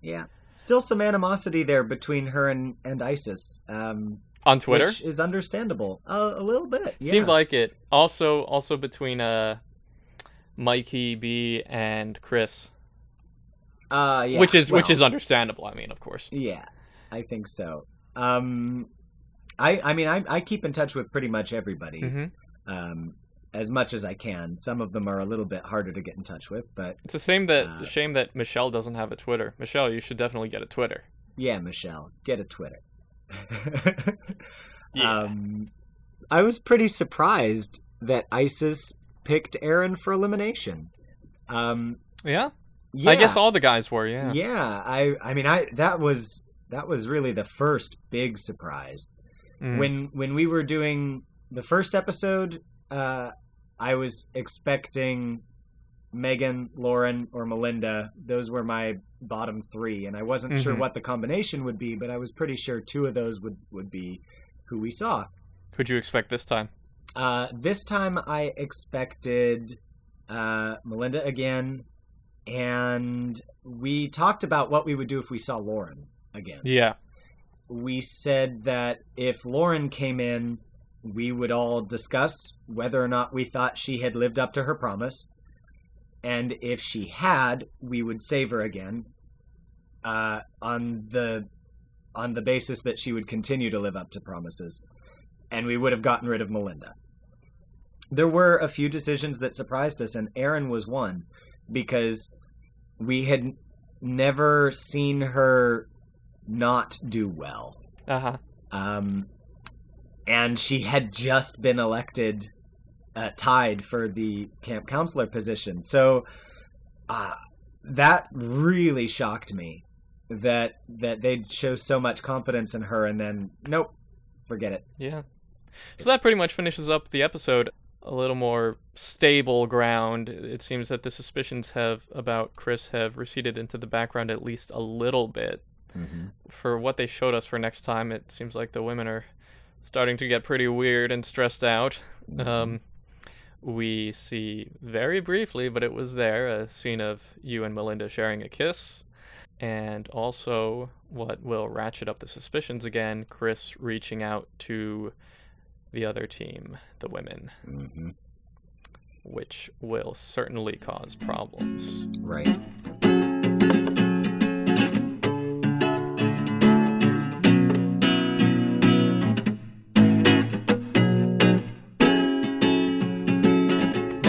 Yeah. Still some animosity there between her and, and Isis. Um, on Twitter? Which is understandable. Uh, a little bit, yeah. Seemed like it. Also also between uh, Mikey B and Chris. Uh, yeah. Which is, well, which is understandable, I mean, of course. Yeah, I think so. Um... I, I mean, I, I keep in touch with pretty much everybody, mm-hmm. um, as much as I can. Some of them are a little bit harder to get in touch with, but it's a shame that uh, shame that Michelle doesn't have a Twitter. Michelle, you should definitely get a Twitter. Yeah, Michelle, get a Twitter. yeah. Um, I was pretty surprised that Isis picked Erin for elimination. Um, yeah? yeah, I guess all the guys were. Yeah, yeah. I, I mean, I that was that was really the first big surprise. Mm. When when we were doing the first episode, uh, I was expecting Megan, Lauren, or Melinda. Those were my bottom three, and I wasn't mm-hmm. sure what the combination would be, but I was pretty sure two of those would, would be who we saw. Who'd you expect this time? Uh, this time I expected uh, Melinda again, and we talked about what we would do if we saw Lauren again. Yeah. We said that if Lauren came in, we would all discuss whether or not we thought she had lived up to her promise. And if she had, we would save her again uh, on the on the basis that she would continue to live up to promises. And we would have gotten rid of Melinda. There were a few decisions that surprised us, and Erin was one, because we had never seen her not do well. Uh-huh. Um, and she had just been elected, uh, tied for the camp counselor position. So uh, that really shocked me that that they'd show so much confidence in her and then, nope, forget it. Yeah. So that pretty much finishes up the episode. A little more stable ground. It seems that the suspicions have about Chris have receded into the background at least a little bit. Mm-hmm. For what they showed us for next time, it seems like the women are starting to get pretty weird and stressed out. Um, we see very briefly, but it was there, a scene of you and Melinda sharing a kiss. And also what will ratchet up the suspicions again, Chris reaching out to the other team, the women, mm-hmm. which will certainly cause problems. Right.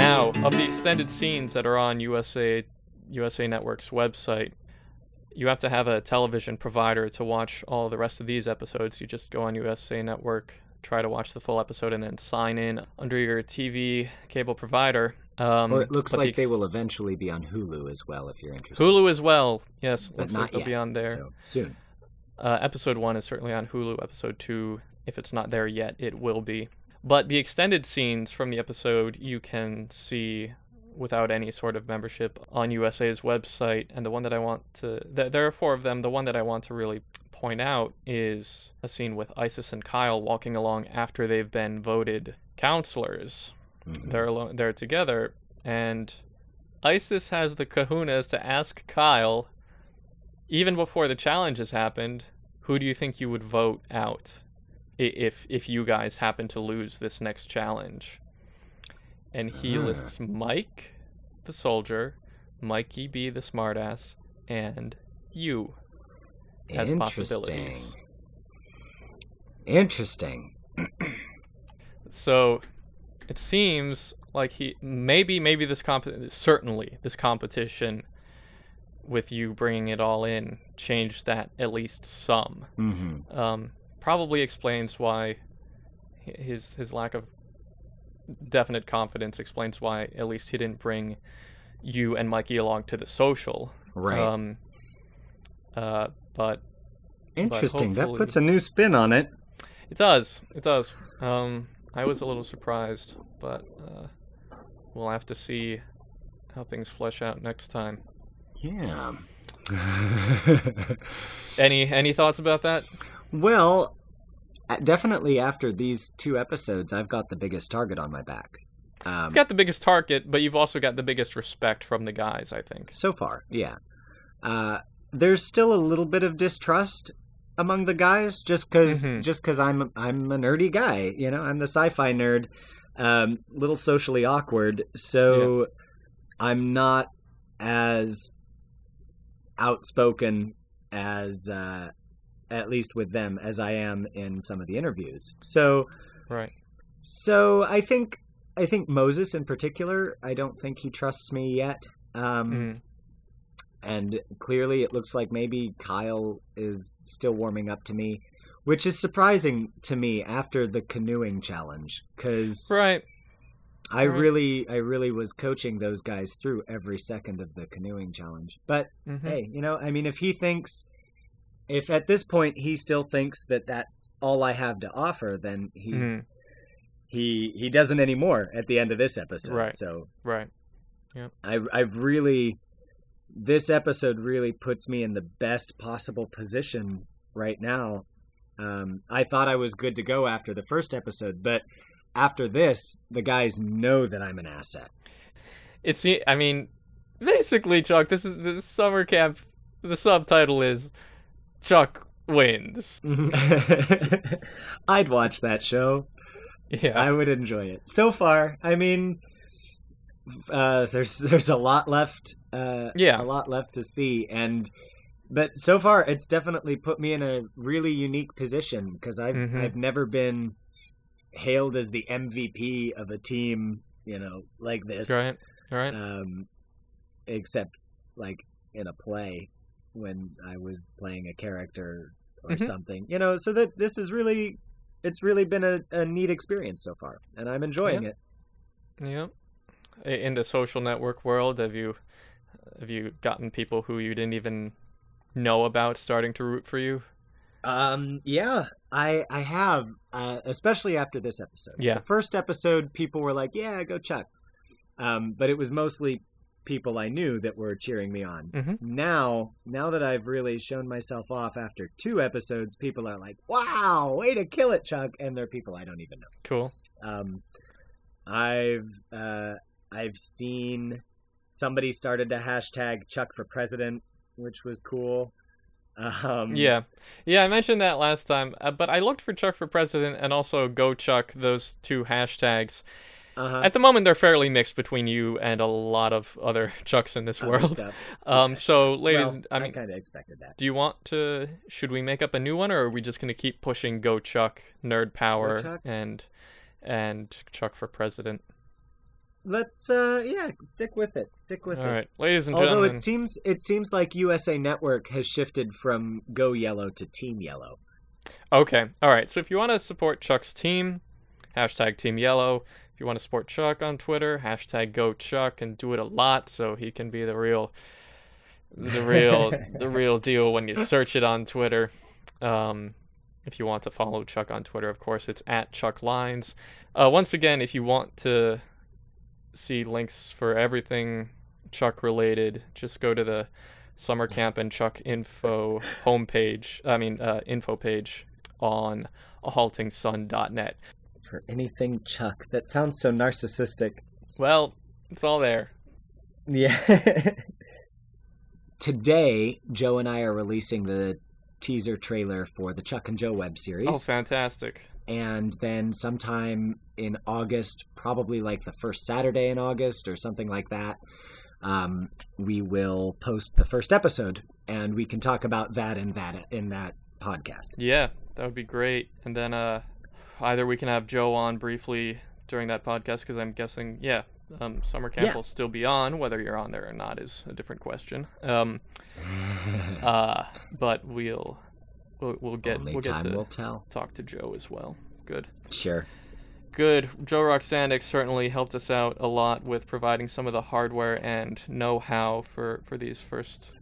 now, of the extended scenes that are on U S A U S A Network's website, you have to have a television provider to watch all the rest of these episodes. You just go on U S A Network, try to watch the full episode, and then sign in under your T V cable provider. Um, well, it looks like the ex- they will eventually be on Hulu as well, if you're interested. Hulu as well, yes. But looks not like they'll yet, be on there. So soon. Uh, episode one is certainly on Hulu. Episode two, if it's not there yet, it will be. But the extended scenes from the episode you can see without any sort of membership on U S A's website. And the one that I want to... Th- there are four of them. The one that I want to really point out is a scene with Isis and Kyle walking along after they've been voted counselors. Mm-hmm. They're alone, they're together, and Isis has the kahunas to ask Kyle, even before the challenge has happened, who do you think you would vote out if if you guys happen to lose this next challenge? And he uh. lists Mike, the soldier, Mikey B, the smartass, and you as possibilities. Interesting. So it seems like he maybe maybe this comp certainly this competition with you bringing it all in changed that at least some. Mm-hmm. Um, probably explains why his his lack of definite confidence explains why at least he didn't bring you and Mikey along to the social. Right. Um, uh, but interesting. But that puts a new spin on it. It does. It does. Um, I was a little surprised, but uh, we'll have to see how things flesh out next time. Yeah. any any thoughts about that? Well, definitely after these two episodes, I've got the biggest target on my back. Um, you've got the biggest target, but you've also got the biggest respect from the guys, I think. So far, yeah. Uh, there's still a little bit of distrust among the guys, just because mm-hmm. just because I'm I'm a nerdy guy, you know, I'm the sci-fi nerd, um, little socially awkward, so yeah. I'm not as outspoken as uh, at least with them as I am in some of the interviews. So, right. So I think I think Moses in particular, I don't think he trusts me yet. Um, mm. And clearly it looks like maybe Kyle is still warming up to me, which is surprising to me after the canoeing challenge, because right. I right. really I really was coaching those guys through every second of the canoeing challenge. But, mm-hmm. hey, you know, I mean, if he thinks, if at this point he still thinks that that's all I have to offer, then he's mm-hmm. he he doesn't anymore at the end of this episode. Right. So right. Yep. I, I've really... This episode really puts me in the best possible position right now. Um, I thought I was good to go after the first episode, but after this, the guys know that I'm an asset. It's, I mean, basically, Chuck, this is the summer camp. The subtitle is Chuck Wins. I'd watch that show. Yeah, I would enjoy it. So far, I mean, uh, there's there's a lot left. Uh, yeah, a lot left to see, and but so far it's definitely put me in a really unique position because I've mm-hmm. I've never been hailed as the M V P of a team, you know, like this. Right, right. Um, except like in a play when I was playing a character or mm-hmm. something, you know. So that this is really, it's really been a, a neat experience so far, and I'm enjoying yep. it. Yeah. In the social network world, have you? Have you gotten people who you didn't even know about starting to root for you? Um, yeah, I I have, uh, especially after this episode. Yeah. The first episode, people were like, yeah, go Chuck. Um, but it was mostly people I knew that were cheering me on. Mm-hmm. Now, now that I've really shown myself off after two episodes, people are like, wow, way to kill it, Chuck. And they're people I don't even know. Cool. Um, I've uh, I've seen... Somebody started to hashtag Chuck for president, which was cool. Um, yeah. Yeah, I mentioned that last time, uh, but I looked for Chuck for president and also Go Chuck, those two hashtags. Uh-huh. At the moment, they're fairly mixed between you and a lot of other Chucks in this other world. Stuff. Um, yeah. So, ladies, well, I mean, I kind of expected that. Do you want to, should we make up a new one, or are we just going to keep pushing Go Chuck, Nerd Power, Go Chuck? and and Chuck for president? let's uh yeah stick with it stick with all it all right ladies and although gentlemen. it seems it seems like U S A Network has shifted from Go Yellow to Team Yellow. Okay, all right, so if you want to support Chuck's team, hashtag Team Yellow. If you want to support Chuck on Twitter, hashtag Go Chuck, and do it a lot so he can be the real the real the real deal when you search it on Twitter. Um, if you want to follow Chuck on Twitter, of course, it's at Chuck Lines. Uh, once again, if you want to see links for everything Chuck related, just go to the Summer Camp and Chuck info homepage. I mean, uh, info page on a halting sun dot net. For anything Chuck. That sounds so narcissistic. Well, it's all there. Yeah. Today, Joe and I are releasing the teaser trailer for the Chuck and Joe web series. Oh, fantastic. And then sometime in August, probably like the first Saturday in August or something like that, um, we will post the first episode, and we can talk about that in that in that podcast. Yeah, that would be great. And then... uh. Either we can have Joe on briefly during that podcast, because I'm guessing, yeah, um, Summer Camp yeah. will still be on. Whether you're on there or not is a different question. Um, uh, but we'll we'll, we'll get Only we'll get to we'll tell. talk to Joe as well. Good, sure, good. Joe Roxandic certainly helped us out a lot with providing some of the hardware and know-how for, for these first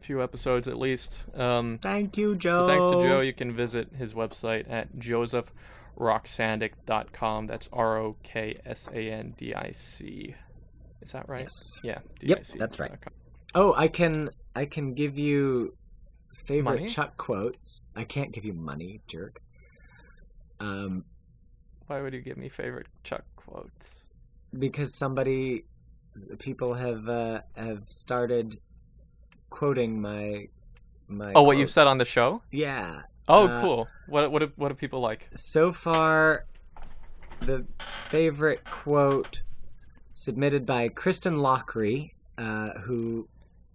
few episodes, at least. Um, Thank you, Joe. So thanks to Joe. You can visit his website at Joseph. roxandic dot com. That's R O K S A N D I C. Is that right? Yes. Yeah. D I C. Yep, that's right. Oh, I can I can give you favorite money? Chuck quotes. I can't give you money, jerk. Um, Why would you give me favorite Chuck quotes? Because somebody, people have uh, have started quoting my my. Oh, quotes. What you've said on the show? Yeah. Oh, cool. Uh, what what do, what do people like? So far, the favorite quote submitted by Kristen Lockery, uh, who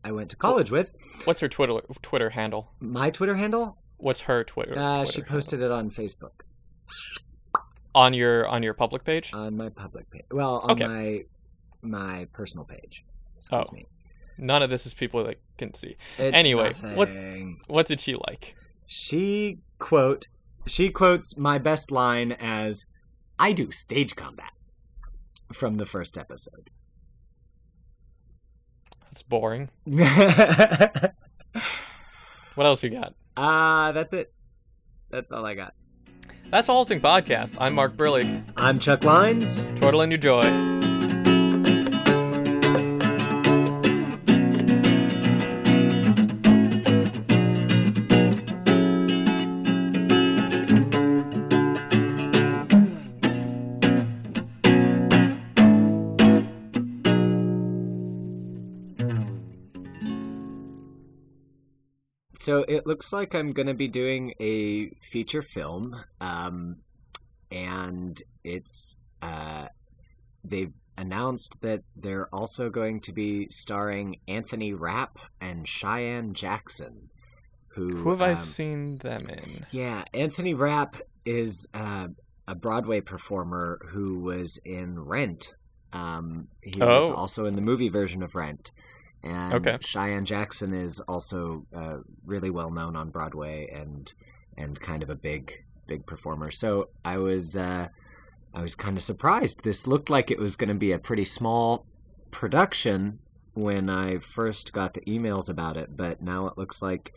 I went to college with. What's her Twitter Twitter handle? My Twitter handle? What's her Twitter? Uh, Twitter she posted handle? it on Facebook. On your on your public page? On my public page. Well, on okay. my my personal page. Excuse oh. me. None of this is people that can see. It's anyway, nothing. what what did she like? She quote she quotes my best line as "I do stage combat" from the first episode. That's boring. What else you got? Ah, uh, that's it. That's all I got. That's A Halting Podcast. I'm Mark Brillig. I'm Chuck Lines. Twiddle in your joy. So it looks like I'm going to be doing a feature film, um, and it's uh, they've announced that they're also going to be starring Anthony Rapp and Cheyenne Jackson. Who, who have um, I seen them in? Yeah, Anthony Rapp is uh, a Broadway performer who was in Rent. Um, he oh. was also in the movie version of Rent. And okay. Cheyenne Jackson is also uh, really well known on Broadway and and kind of a big big performer. So I was uh, I was kind of surprised. This looked like it was going to be a pretty small production when I first got the emails about it, but now it looks like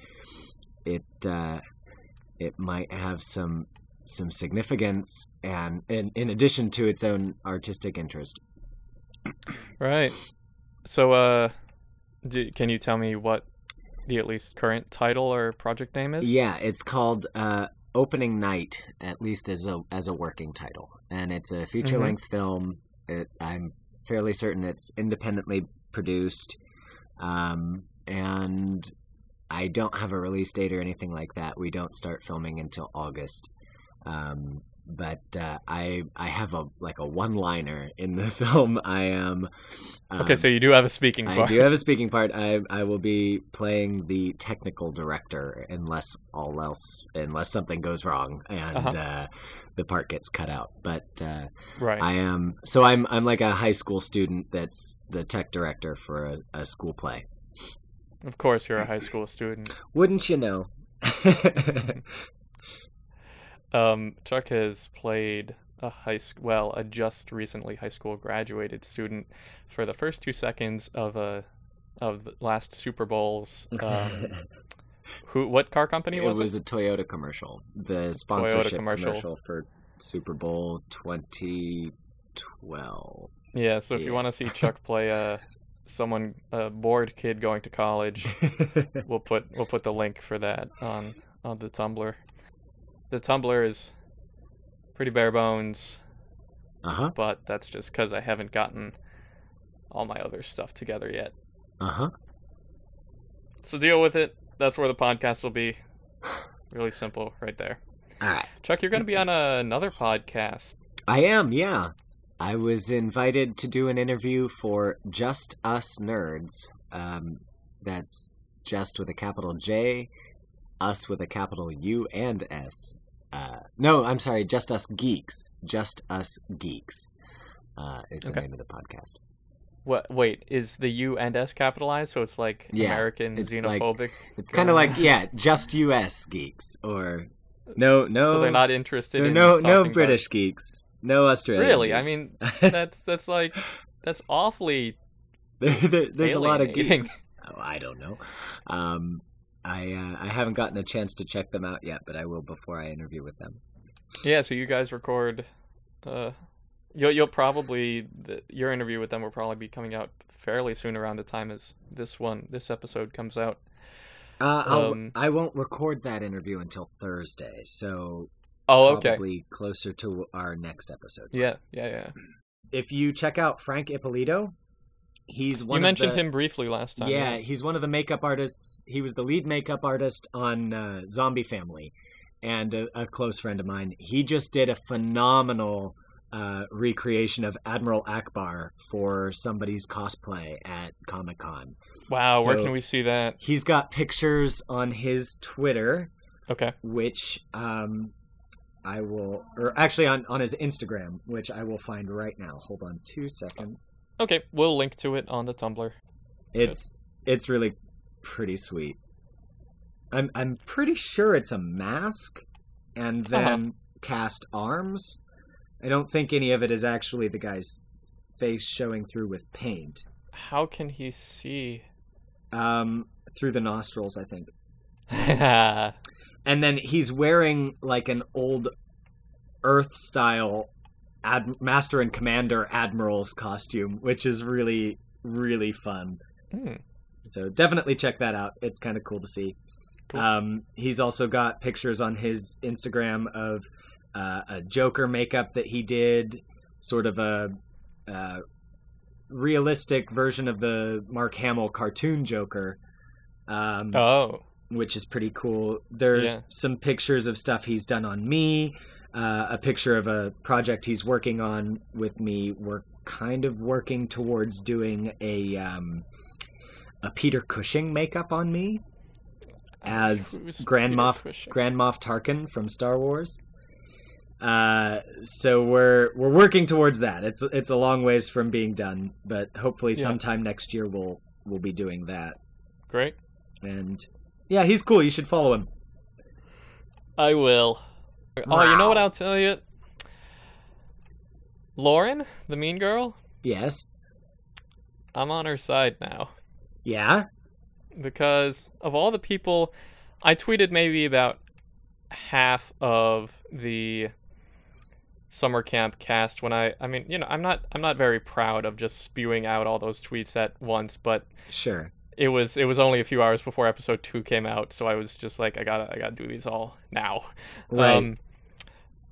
it uh, it might have some some significance, and in, in addition to its own artistic interest. Right. So. Uh... Do, can you tell me what the at least current title or project name is? Yeah, it's called uh, Opening Night, at least as a as a working title, and it's a feature length mm-hmm. film. It, I'm fairly certain it's independently produced, um, and I don't have a release date or anything like that. We don't start filming until August, um, But uh, I I have a like a one-liner in the film. I am um, okay. So you do have a speaking part. I do have a speaking part. I I will be playing the technical director unless all else unless something goes wrong and uh-huh. uh, the part gets cut out. But uh, right. I am so I'm I'm like a high school student that's the tech director for a, a school play. Of course, you're a high school student. Wouldn't you know? Um, Chuck has played a high sc- well, a just recently high school graduated student for the first two seconds of a of last Super Bowl's. Um, who? What car company was it? It was a Toyota commercial. The sponsorship Toyota commercial. commercial for Super Bowl twenty twelve. Yeah. So if yeah. you want to see Chuck play a someone a bored kid going to college, we'll put we'll put the link for that on on the Tumblr. The Tumblr is pretty bare bones, uh-huh. but that's just because I haven't gotten all my other stuff together yet. Uh-huh. So deal with it. That's where the podcast will be. Really simple right there. All right. Chuck, you're going to be on a, another podcast. I am, yeah. I was invited to do an interview for Just Us Nerds. Um, that's just with a capital J. Us with a capital U and S. Uh, no, I'm sorry, Just Us Geeks. Just Us Geeks uh, is the okay. name of the podcast. What? Wait, is the U and S capitalized? So it's like yeah, American it's xenophobic? Like, it's kind of like, yeah, Just U S Geeks. Or no, no. So they're not interested in no, no British about... geeks. No Australian Really? Geeks. I mean, that's that's like, that's awfully there, there, There's alienating. A lot of geeks. Oh, I don't know. Um... I uh, I haven't gotten a chance to check them out yet, but I will before I interview with them. Yeah, so you guys record. Uh, you'll you'll probably the, your interview with them will probably be coming out fairly soon around the time as this one this episode comes out. Uh, um, I won't record that interview until Thursday, so oh, okay. probably closer to our next episode. Yeah, right? yeah, yeah. If you check out Frank Ippolito. He's one you mentioned the, him briefly last time. Yeah, right? He's one of the makeup artists. He was the lead makeup artist on uh, Zombie Family and a, a close friend of mine. He just did a phenomenal uh, recreation of Admiral Akbar for somebody's cosplay at Comic-Con. Wow, so where can we see that? He's got pictures on his Twitter. Okay. Which um, I will... Or actually on, on his Instagram, which I will find right now. Hold on two seconds. Okay, we'll link to it on the Tumblr. It's Good. It's really pretty sweet. I'm I'm pretty sure it's a mask and then uh-huh. cast arms. I don't think any of it is actually the guy's face showing through with paint. How can he see? Um, through the nostrils, I think. And then he's wearing like an old Earth style Ad- Master and Commander Admiral's costume, which is really, really fun. Mm. So definitely check that out. It's kind of cool to see. Cool. Um, he's also got pictures on his Instagram of uh, a Joker makeup that he did, sort of a uh, realistic version of the Mark Hamill cartoon Joker. Um, oh. Which is pretty cool. There's yeah. some pictures of stuff he's done on me. Uh, a picture of a project he's working on with me. We're kind of working towards doing a um, a Peter Cushing makeup on me as Grand Moff Grand Moff Tarkin from Star Wars. Uh, so we're we're working towards that. It's it's a long ways from being done, but hopefully yeah. sometime next year we'll we'll be doing that. Great. And yeah, he's cool. You should follow him. I will. Oh, wow. You know what I'll tell you? Lauren, the mean girl? Yes. I'm on her side now. Yeah? Because of all the people, I tweeted maybe about half of the Summer Camp cast when I I mean, you know, I'm not I'm not very proud of just spewing out all those tweets at once, but sure. It was it was only a few hours before episode two came out, so I was just like I gotta I gotta do these all now. Right. Um,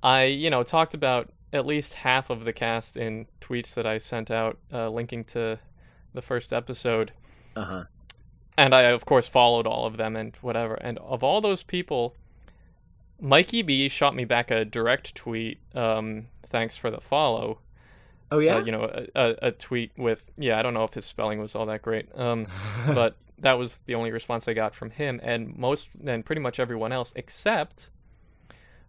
I, you know, talked about at least half of the cast in tweets that I sent out uh, linking to the first episode. Uh-huh. And I, of course, followed all of them and whatever. And of all those people, Mikey B shot me back a direct tweet. Um, thanks for the follow. Oh yeah, uh, you know, a, a, a tweet with yeah. I don't know if his spelling was all that great, um, but that was the only response I got from him, and most and pretty much everyone else except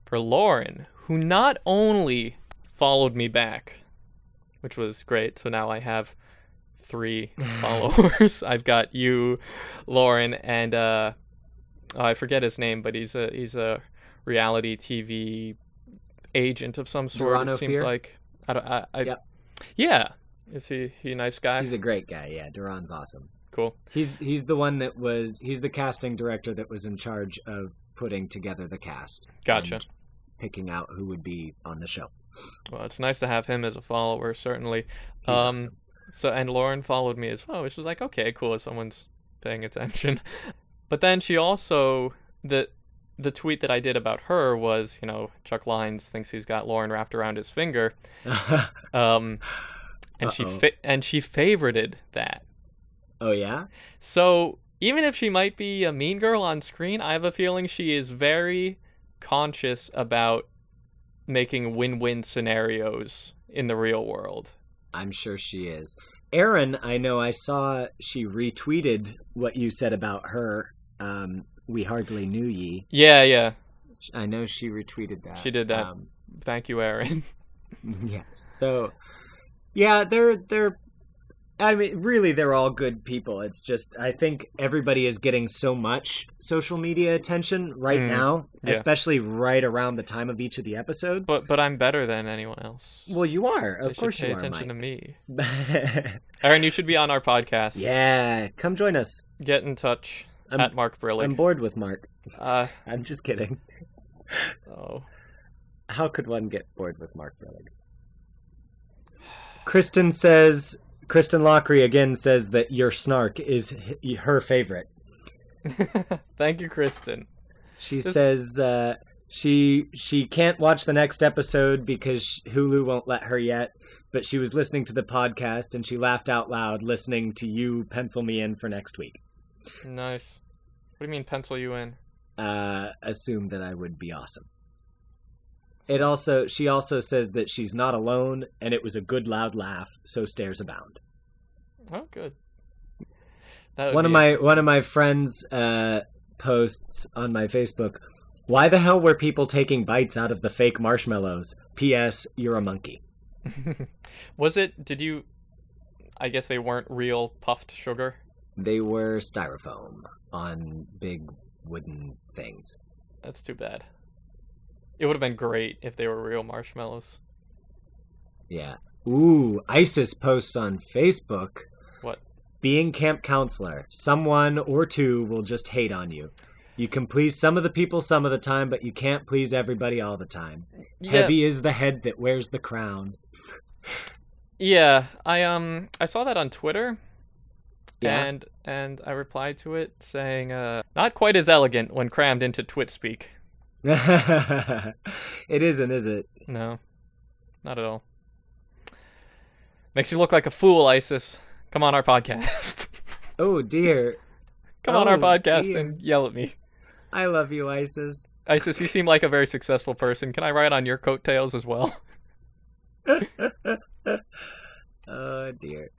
for Lauren, who not only followed me back, which was great. So now I have three followers. I've got you, Lauren, and uh, oh, I forget his name, but he's a he's a reality T V agent of some sort. Durano it seems Fear? Like. I, don't, I, I yep. Yeah, is he he a nice guy? He's a great guy. Yeah, Duran's awesome. Cool. He's he's the one that was he's the casting director that was in charge of putting together the cast. Gotcha. And picking out who would be on the show. Well, it's nice to have him as a follower, certainly. He's um, awesome. So and Lauren followed me as well, which was like, okay, cool. Someone's paying attention. But then she also the the tweet that I did about her was, you know, Chuck Lines thinks he's got Lauren wrapped around his finger. um, and Uh-oh. she fa- and she favorited that. Oh, yeah? So even if she might be a mean girl on screen, I have a feeling she is very conscious about making win-win scenarios in the real world. I'm sure she is. Erin, I know I saw she retweeted what you said about her, um, We Hardly Knew Ye. Yeah, yeah. I know she retweeted that. She did that. Um, Thank you, Erin. Yes. So, yeah, they're, they're, I mean, really, they're all good people. It's just, I think everybody is getting so much social media attention right mm, now, yeah. especially right around the time of each of the episodes. But but I'm better than anyone else. Well, you are. Of they course you are, Mike. Pay attention to me. Erin, you should be on our podcast. Yeah. Come join us. Get in touch. I'm, at Mark Brillig. I'm bored with Mark. Uh, I'm just kidding. Oh, how could one get bored with Mark Brillig? Kristen says, Kristen Lockery again says that your snark is h- her favorite. Thank you, Kristen. She this... says uh, she she can't watch the next episode because Hulu won't let her yet, but she was listening to the podcast and she laughed out loud listening to you pencil me in for next week. Nice. What do you mean pencil you in? Uh, assume that I would be awesome. It also, she also says that she's not alone and it was a good loud laugh, so stares abound. Oh, good. That would one of my, one of my friends, uh, posts on my Facebook, why the hell were people taking bites out of the fake marshmallows? P S You're a monkey. Was it, did you, I guess they weren't real puffed sugar? They were styrofoam on big wooden things. That's too bad. It would have been great if they were real marshmallows. Yeah. Ooh, Isis posts on Facebook. What? Being camp counselor, someone or two will just hate on you. You can please some of the people some of the time, but you can't please everybody all the time. Yeah. Heavy is the head that wears the crown. Yeah, I um, I saw that on Twitter. Yeah. And and I replied to it saying, uh, not quite as elegant when crammed into Twitspeak. It isn't, is it? No, not at all. Makes you look like a fool, Isis. Come on our podcast. Oh, dear. Come oh, on our podcast dear. And yell at me. I love you, Isis. Isis, you seem like a very successful person. Can I ride on your coattails as well? Oh, dear.